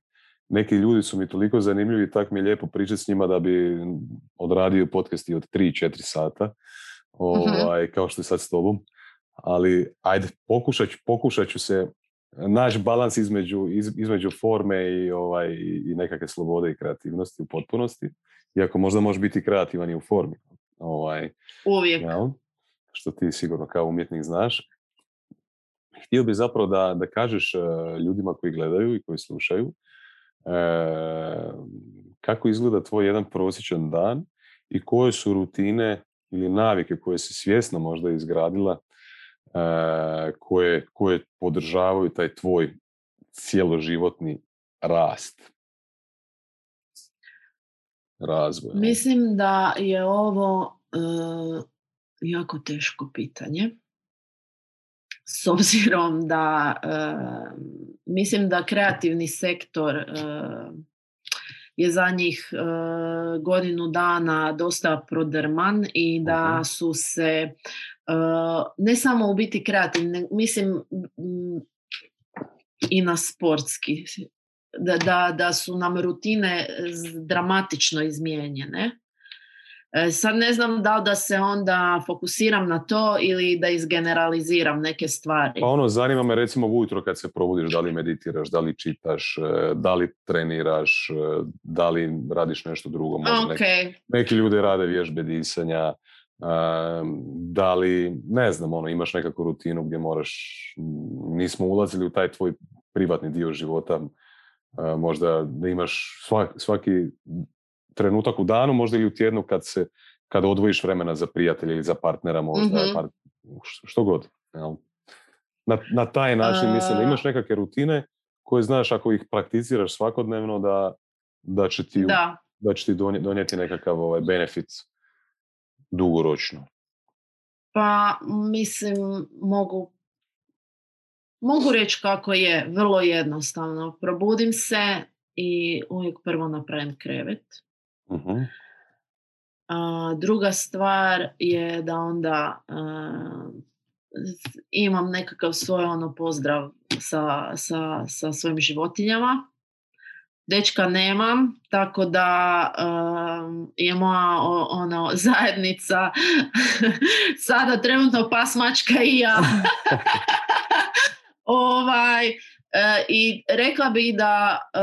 neki ljudi su mi toliko zanimljivi i tako mi je lijepo pričati s njima da bi odradio podcast i od tri do četiri sata, ovaj, uh-huh. kao što je sad s tobom. Ali ajde, pokušat, pokušat ću se naš balans između, iz, između forme i, ovaj, i nekakve slobode i kreativnosti u potpunosti. Iako možda možeš biti kreativan i u formi. Ovaj, uvijek. Ja, što ti sigurno kao umjetnik znaš. Htio bih zapravo da, da kažeš ljudima koji gledaju i koji slušaju eh, kako izgleda tvoj jedan prosječan dan i koje su rutine ili navike koje si svjesno možda izgradila Uh, koje, koje podržavaju taj tvoj cijeloživotni rast. Razvoj. Mislim da je ovo uh, jako teško pitanje. s obzirom da uh, mislim da kreativni sektor uh, je za njih uh, godinu dana dosta prodrman i da su se uh, ne samo u biti kreativni, mislim m, i na sportski, da, da, da su nam rutine dramatično izmijenjene. Sad ne znam da li da se onda fokusiram na to ili da izgeneraliziram neke stvari. Pa ono, zanima me recimo ujutro kad se probudiš, da li meditiraš, da li čitaš, da li treniraš, da li radiš nešto drugo. Možda okay. neki, neki ljudi rade vježbe disanja, da li, ne znam, ono, imaš nekakvu rutinu gdje moraš, nismo ulazili u taj tvoj privatni dio života, možda da imaš svaki, svaki trenutak u danu, možda ili u tjednu kad se, kad odvojiš vremena za prijatelja ili za partnera, možda, mm-hmm. part, što god. Na, na taj način uh... mislim da imaš nekakve rutine koje znaš ako ih prakticiraš svakodnevno da, da će ti, da. Da će ti donijeti nekakav ovaj, benefit dugoročno. Pa mislim mogu mogu reći kako je, vrlo jednostavno. Probudim se i uvijek prvo napravim krevet. Uh-huh. A, druga stvar je da onda a, imam nekakav svoj ono pozdrav sa, sa, sa svojim životinjama. Dečka nemam, tako da a, je moja o, ono, zajednica sada trenutno pas, mačka i ja. ovaj... E, i rekla bi da e,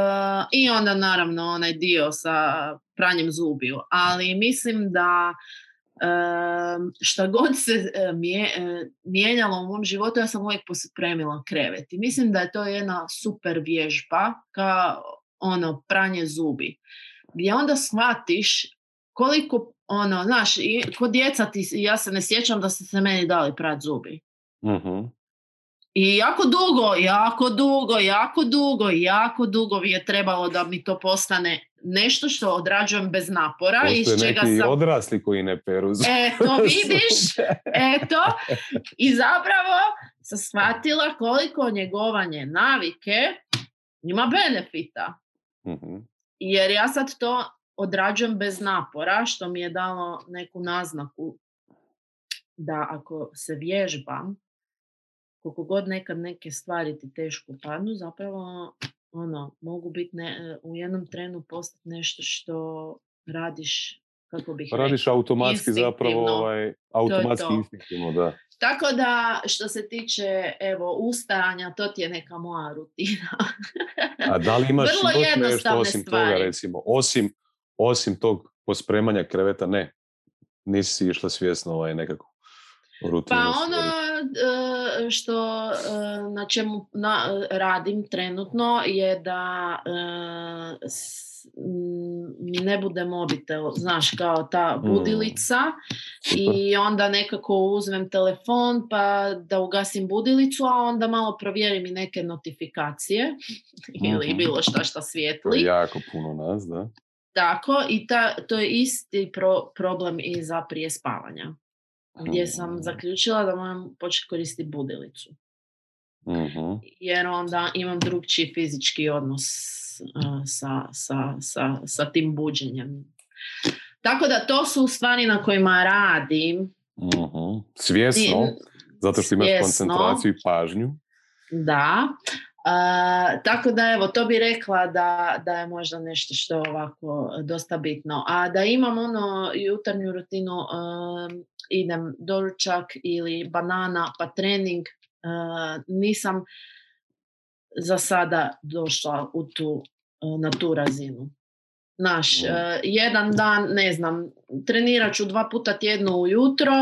i onda naravno onaj dio sa pranjem zubiju, ali mislim da e, šta god se mje, e, mijenjalo u mom životu, ja sam uvijek pospremila krevet i mislim da je to jedna super vježba kao ono pranje zubi, gdje onda shvatiš koliko ono, znaš, i, kod djeca ti, ja se ne sjećam da ste se meni dali prati zubi. Mhm. I jako dugo, jako dugo, jako dugo, jako dugo je trebalo da mi to postane nešto što odrađujem bez napora. Postoje iz čega neki sam... odrasli koji ne peru. Eto, vidiš, eto. I zapravo sam shvatila koliko njegovanje navike ima benefita. Mm-hmm. Jer ja sad to odrađujem bez napora, što mi je dalo neku naznaku da ako se vježbam, koliko god nekad neke stvari ti teško padnu, zapravo ono, mogu biti ne, u jednom trenu postati nešto što radiš, kako bih rekao. Radiš automatski zapravo, ovaj, automatski instinktivno, da. Tako da, što se tiče evo, ustajanja, to ti je neka moja rutina. A da li imaš nešto osim stvari. Toga, recimo? Osim, osim tog pospremanja kreveta, ne. Nisi išla svjesno ovaj, nekako. Rutinu. Pa ono što na čemu radim trenutno je da mi ne bude mobitel, znaš, kao ta budilica mm. i onda nekako uzmem telefon pa da ugasim budilicu, a onda malo provjerim i neke notifikacije ili mm-hmm. bilo šta šta svijetli. Jako puno nas, da. Tako, i ta, to je isti pro, problem i za prije spavanja. Gdje sam zaključila da moram početi koristiti budilicu. Uh-huh. Jer onda imam drugčiji fizički odnos uh, sa, sa, sa, sa tim buđenjem. Tako da to su stvari na kojima radim. Uh-huh. Svjesno, I, zato što imaš svjesno, koncentraciju i pažnju. Da. Uh, tako da evo, to bi rekla da, da je možda nešto što je ovako dosta bitno. A da imam ono jutarnju rutinu, uh, idem doručak ili banana pa trening, uh, nisam za sada došla u tu, uh, na tu razinu. Naš, uh, jedan dan, ne znam, trenirat ću dva puta tjedno ujutro,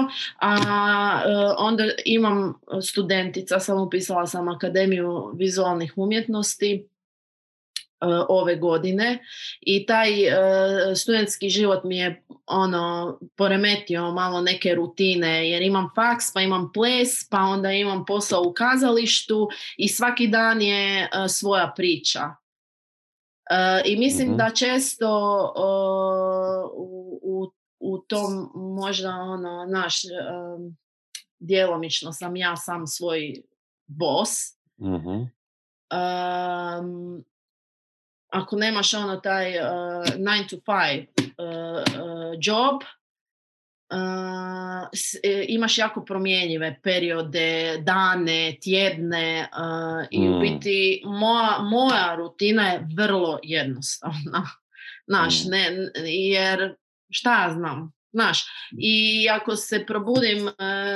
a uh, onda imam studentica, sam upisala sam Akademiju vizualnih umjetnosti uh, ove godine i taj uh, studentski život mi je ono, poremetio malo neke rutine, jer imam faks, pa imam ples, pa onda imam posao u kazalištu i svaki dan je uh, svoja priča. Uh, I mislim mm-hmm. da često uh, u, u, u tom možda ono naš um, djelomično sam ja sam svoj boss. Uh-huh. Um, ako nemaš ono taj nine to five uh, uh, job, uh, s, e, imaš jako promjenjive periode, dane, tjedne uh, i mm. u biti moja, moja rutina je vrlo jednostavna. Znaš, mm. ne, jer šta ja znam, znaš, i ako se probudim uh,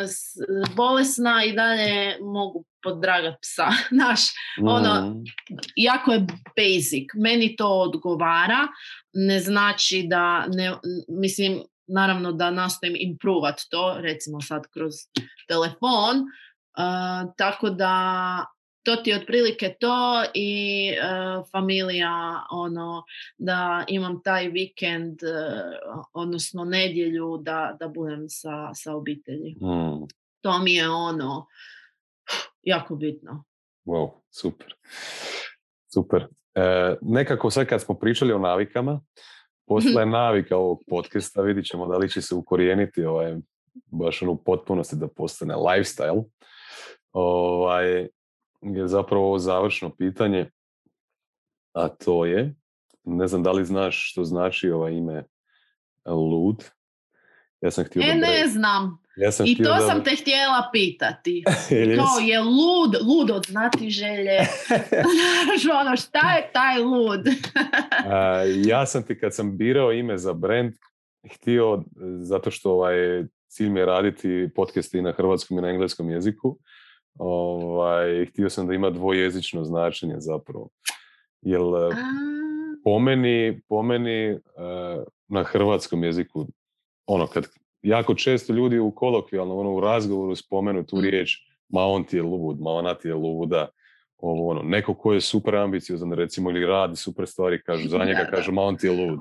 s, bolesna i dalje mogu poddragat psa, znaš, mm. ono, jako je basic, meni to odgovara, ne znači da, ne, mislim, naravno da nastojim improvat to, recimo sad kroz telefon, uh, tako da to ti je otprilike to i uh, familija, ono, da imam taj vikend, uh, odnosno nedjelju, da, da budem sa, sa obitelji. Mm. To mi je ono, jako bitno. Wow, super. Super. E, nekako sad kad smo pričali o navikama, posla je navika ovog podcasta, vidit ćemo da li će se ukorijeniti ovaj, baš ono u potpunosti da postane lifestyle. Ovaj, je zapravo ovo završno pitanje, a to je, ne znam da li znaš što znači ovo ime lud. Ja sam htio e, da... ne znam. Ja sam I to da... sam te htjela pitati. Kao je lud, lud od znati želje. Ono, šta je taj lud? A, ja sam ti kad sam birao ime za brand, htio, zato što ovaj, cilj mi je raditi podcast i na hrvatskom i na engleskom jeziku, ovaj, htio sam da ima dvojezično značenje zapravo. Jer A... po meni, po meni na hrvatskom jeziku, ono kad jako često ljudi u kolokvijalnom ono, u razgovoru spomenu tu riječ ma on ti je lud, ma ona ti je luda. Ovo, ono, neko ko je super ambiciozan recimo ili radi super stvari, kažu za njega, kažu ma on ti je lud.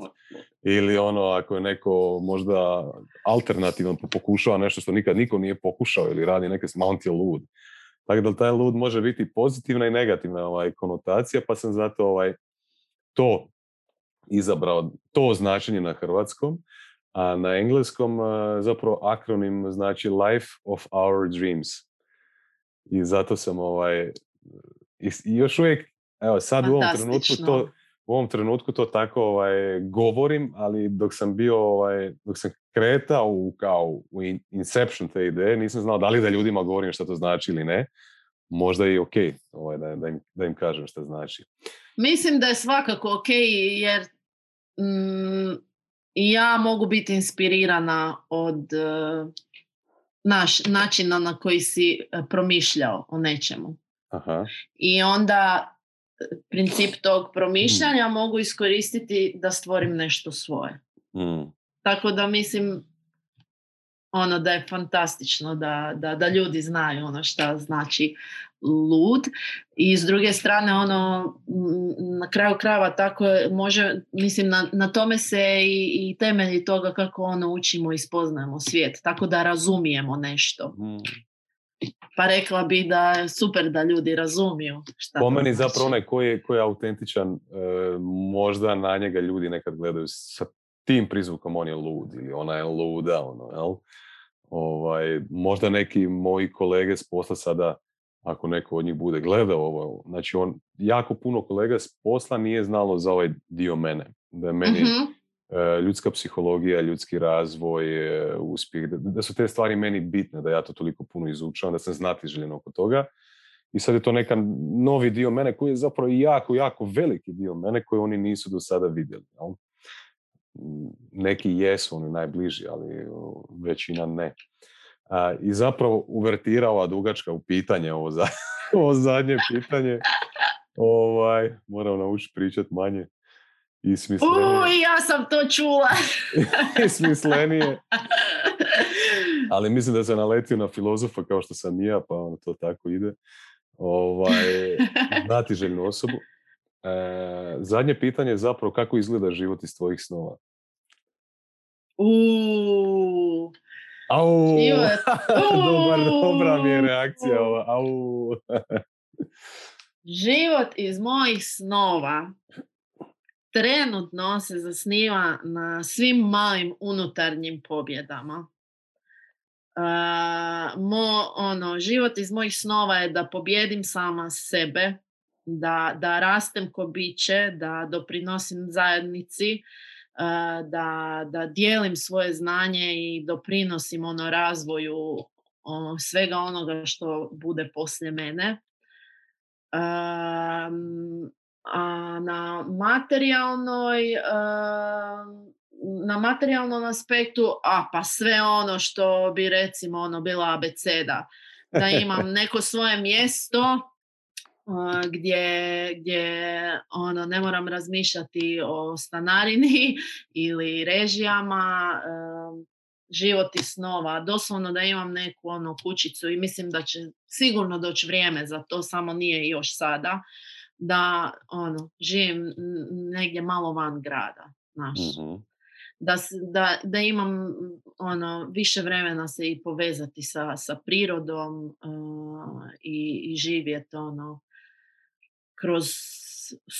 Ili ono ako je neko možda alternativno pokušava nešto što nikad niko nije pokušao ili radi neke ma on ti je lud. Tako da taj lud može biti pozitivna i negativna ovaj, konotacija, pa sam zato ovaj, to izabrao, to značenje na hrvatskom. A na engleskom zapravo akronim znači Life of Our Dreams. I zato sam ovaj... I još uvijek, evo sad u ovom trenutku to, u ovom trenutku to tako ovaj, govorim, ali dok sam bio, ovaj, dok sam kretao u, kao, u inception te ideje, nisam znao da li da ljudima govorim šta to znači ili ne. Možda je i ok ovaj, da, da, im, da im kažem šta znači. Mislim da je svakako ok, jer... Mm, ja mogu biti inspirirana od uh, naš, načina na koji si uh, promišljao o nečemu. Aha. I onda princip tog promišljanja mm. mogu iskoristiti da stvorim nešto svoje. Mm. Tako da mislim ono da je fantastično da, da, da ljudi znaju ono šta znači lud. I s druge strane, ono, na kraju krajeva tako može, mislim, na, na tome se i, i temelji toga kako ono učimo i spoznajemo svijet, tako da razumijemo nešto. Pa rekla bi da je super da ljudi razumiju šta. Po meni zapravo onaj koji je, ko je autentičan, e, možda na njega ljudi nekad gledaju sa tim prizvukom, on je lud ili ona je luda, ono, jel? Ovaj, možda neki moji kolege s posla sada, ako neko od njih bude gledao ovo, znači on, jako puno kolega s posla nije znalo za ovaj dio mene. Da je meni uh-huh. ljudska psihologija, ljudski razvoj, uspjeh, da, da su te stvari meni bitne, da ja to toliko puno izučavam, da sam znatiželjen oko toga. I sad je to neka novi dio mene koji je zapravo jako, jako veliki dio mene koji oni nisu do sada vidjeli. Jel? Neki jesu, oni najbliži, ali većina ne. A, i zapravo uvertira ova dugačka u pitanje, ovo, za, ovo zadnje pitanje. Ovaj, moram naučiti pričati manje i smislenije. Uj, ja sam to čula! I smislenije. Ali mislim da sam naletio na filozofa kao što sam i ja, pa ono to tako ide. Ovaj, znatiželjnu osobu. E, zadnje pitanje je zapravo kako izgleda život iz tvojih snova? Uuu... Au, dobar, dobra mi je reakcija ova. Au. Život iz mojih snova trenutno se zasniva na svim malim unutarnjim pobjedama. Uh, mo, ono, život iz mojih snova je da pobjedim sama sebe, da, da rastem ko biće, da doprinosim zajednici, uh, da, da dijelim svoje znanje i doprinosim ono razvoju ono, svega onoga što bude poslije mene. Um, a na materijalnoj um, na materijalnom aspektu, a pa sve ono što bi recimo ono bila abeceda. Da imam neko svoje mjesto uh, gdje, gdje ono, ne moram razmišljati o stanarini ili režijama, uh, život i snova. Doslovno da imam neku ono, kućicu i mislim da će sigurno doći vrijeme za to, samo nije još sada. Da ono, živim negdje malo van grada. Naš. Mm-hmm. Da, da, da imam ono, više vremena se i povezati sa, sa prirodom uh, i, i živjeti ono, kroz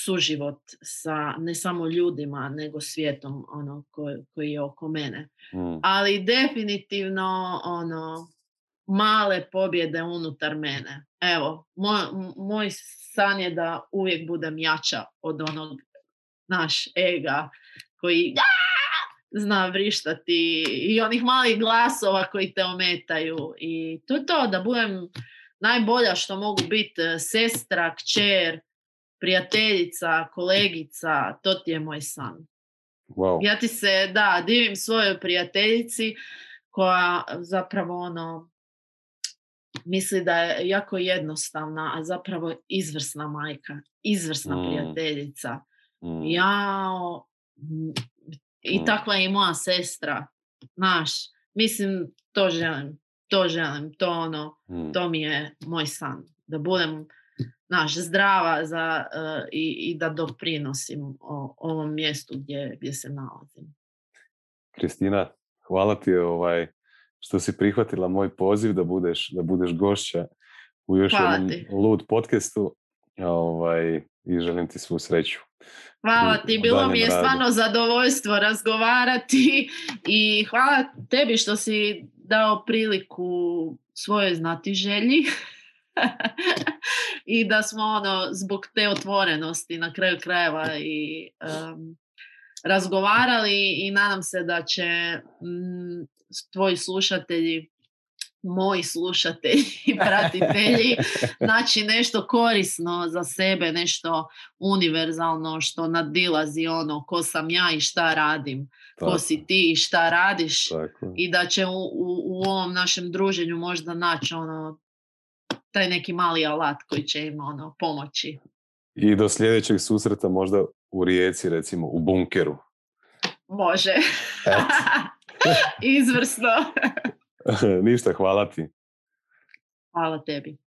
suživot sa ne samo ljudima, nego svijetom ono, ko, koji je oko mene. Mm. Ali definitivno ono, male pobjede unutar mene. Evo, moj, moj san je da uvijek budem jača od onog naš ega koji... zna vrištati i onih malih glasova koji te ometaju. I to je to, da budem najbolja što mogu biti sestra, kćer, prijateljica, kolegica, to ti je moj san. Wow. Ja ti se, da, divim svojoj prijateljici koja zapravo ono misli da je jako jednostavna, a zapravo izvrsna majka, izvrsna mm. prijateljica. Mm. Jao... I takva je i moja sestra, znaš, mislim, to želim, to želim, to ono, mm. to mi je moj san, da budem, znaš, zdrava za, uh, i, i da doprinosim o, ovom mjestu gdje, gdje se nalazim. Kristina, hvala ti ovaj, što si prihvatila moj poziv da budeš, da budeš gošća u još hvala jednom ti. Lud podcastu ovaj, i želim ti svu sreću. Hvala ti, bilo mi je radu. Stvarno zadovoljstvo razgovarati i hvala tebi što si dao priliku svojoj znati želji i da smo ono, zbog te otvorenosti na kraju krajeva i um, razgovarali i nadam se da će m, tvoji slušatelji, moji slušatelji i pratitelji znači nešto korisno za sebe, nešto univerzalno što nadilazi ono ko sam ja i šta radim, tako. Ko si ti i šta radiš, tako. I da će u, u, u ovom našem druženju možda naći ono taj neki mali alat koji će im ono pomoći. I do sljedećeg susreta možda u Rijeci, recimo u bunkeru. Može. Izvrsno. Ništa, hvala ti. Hvala tebi.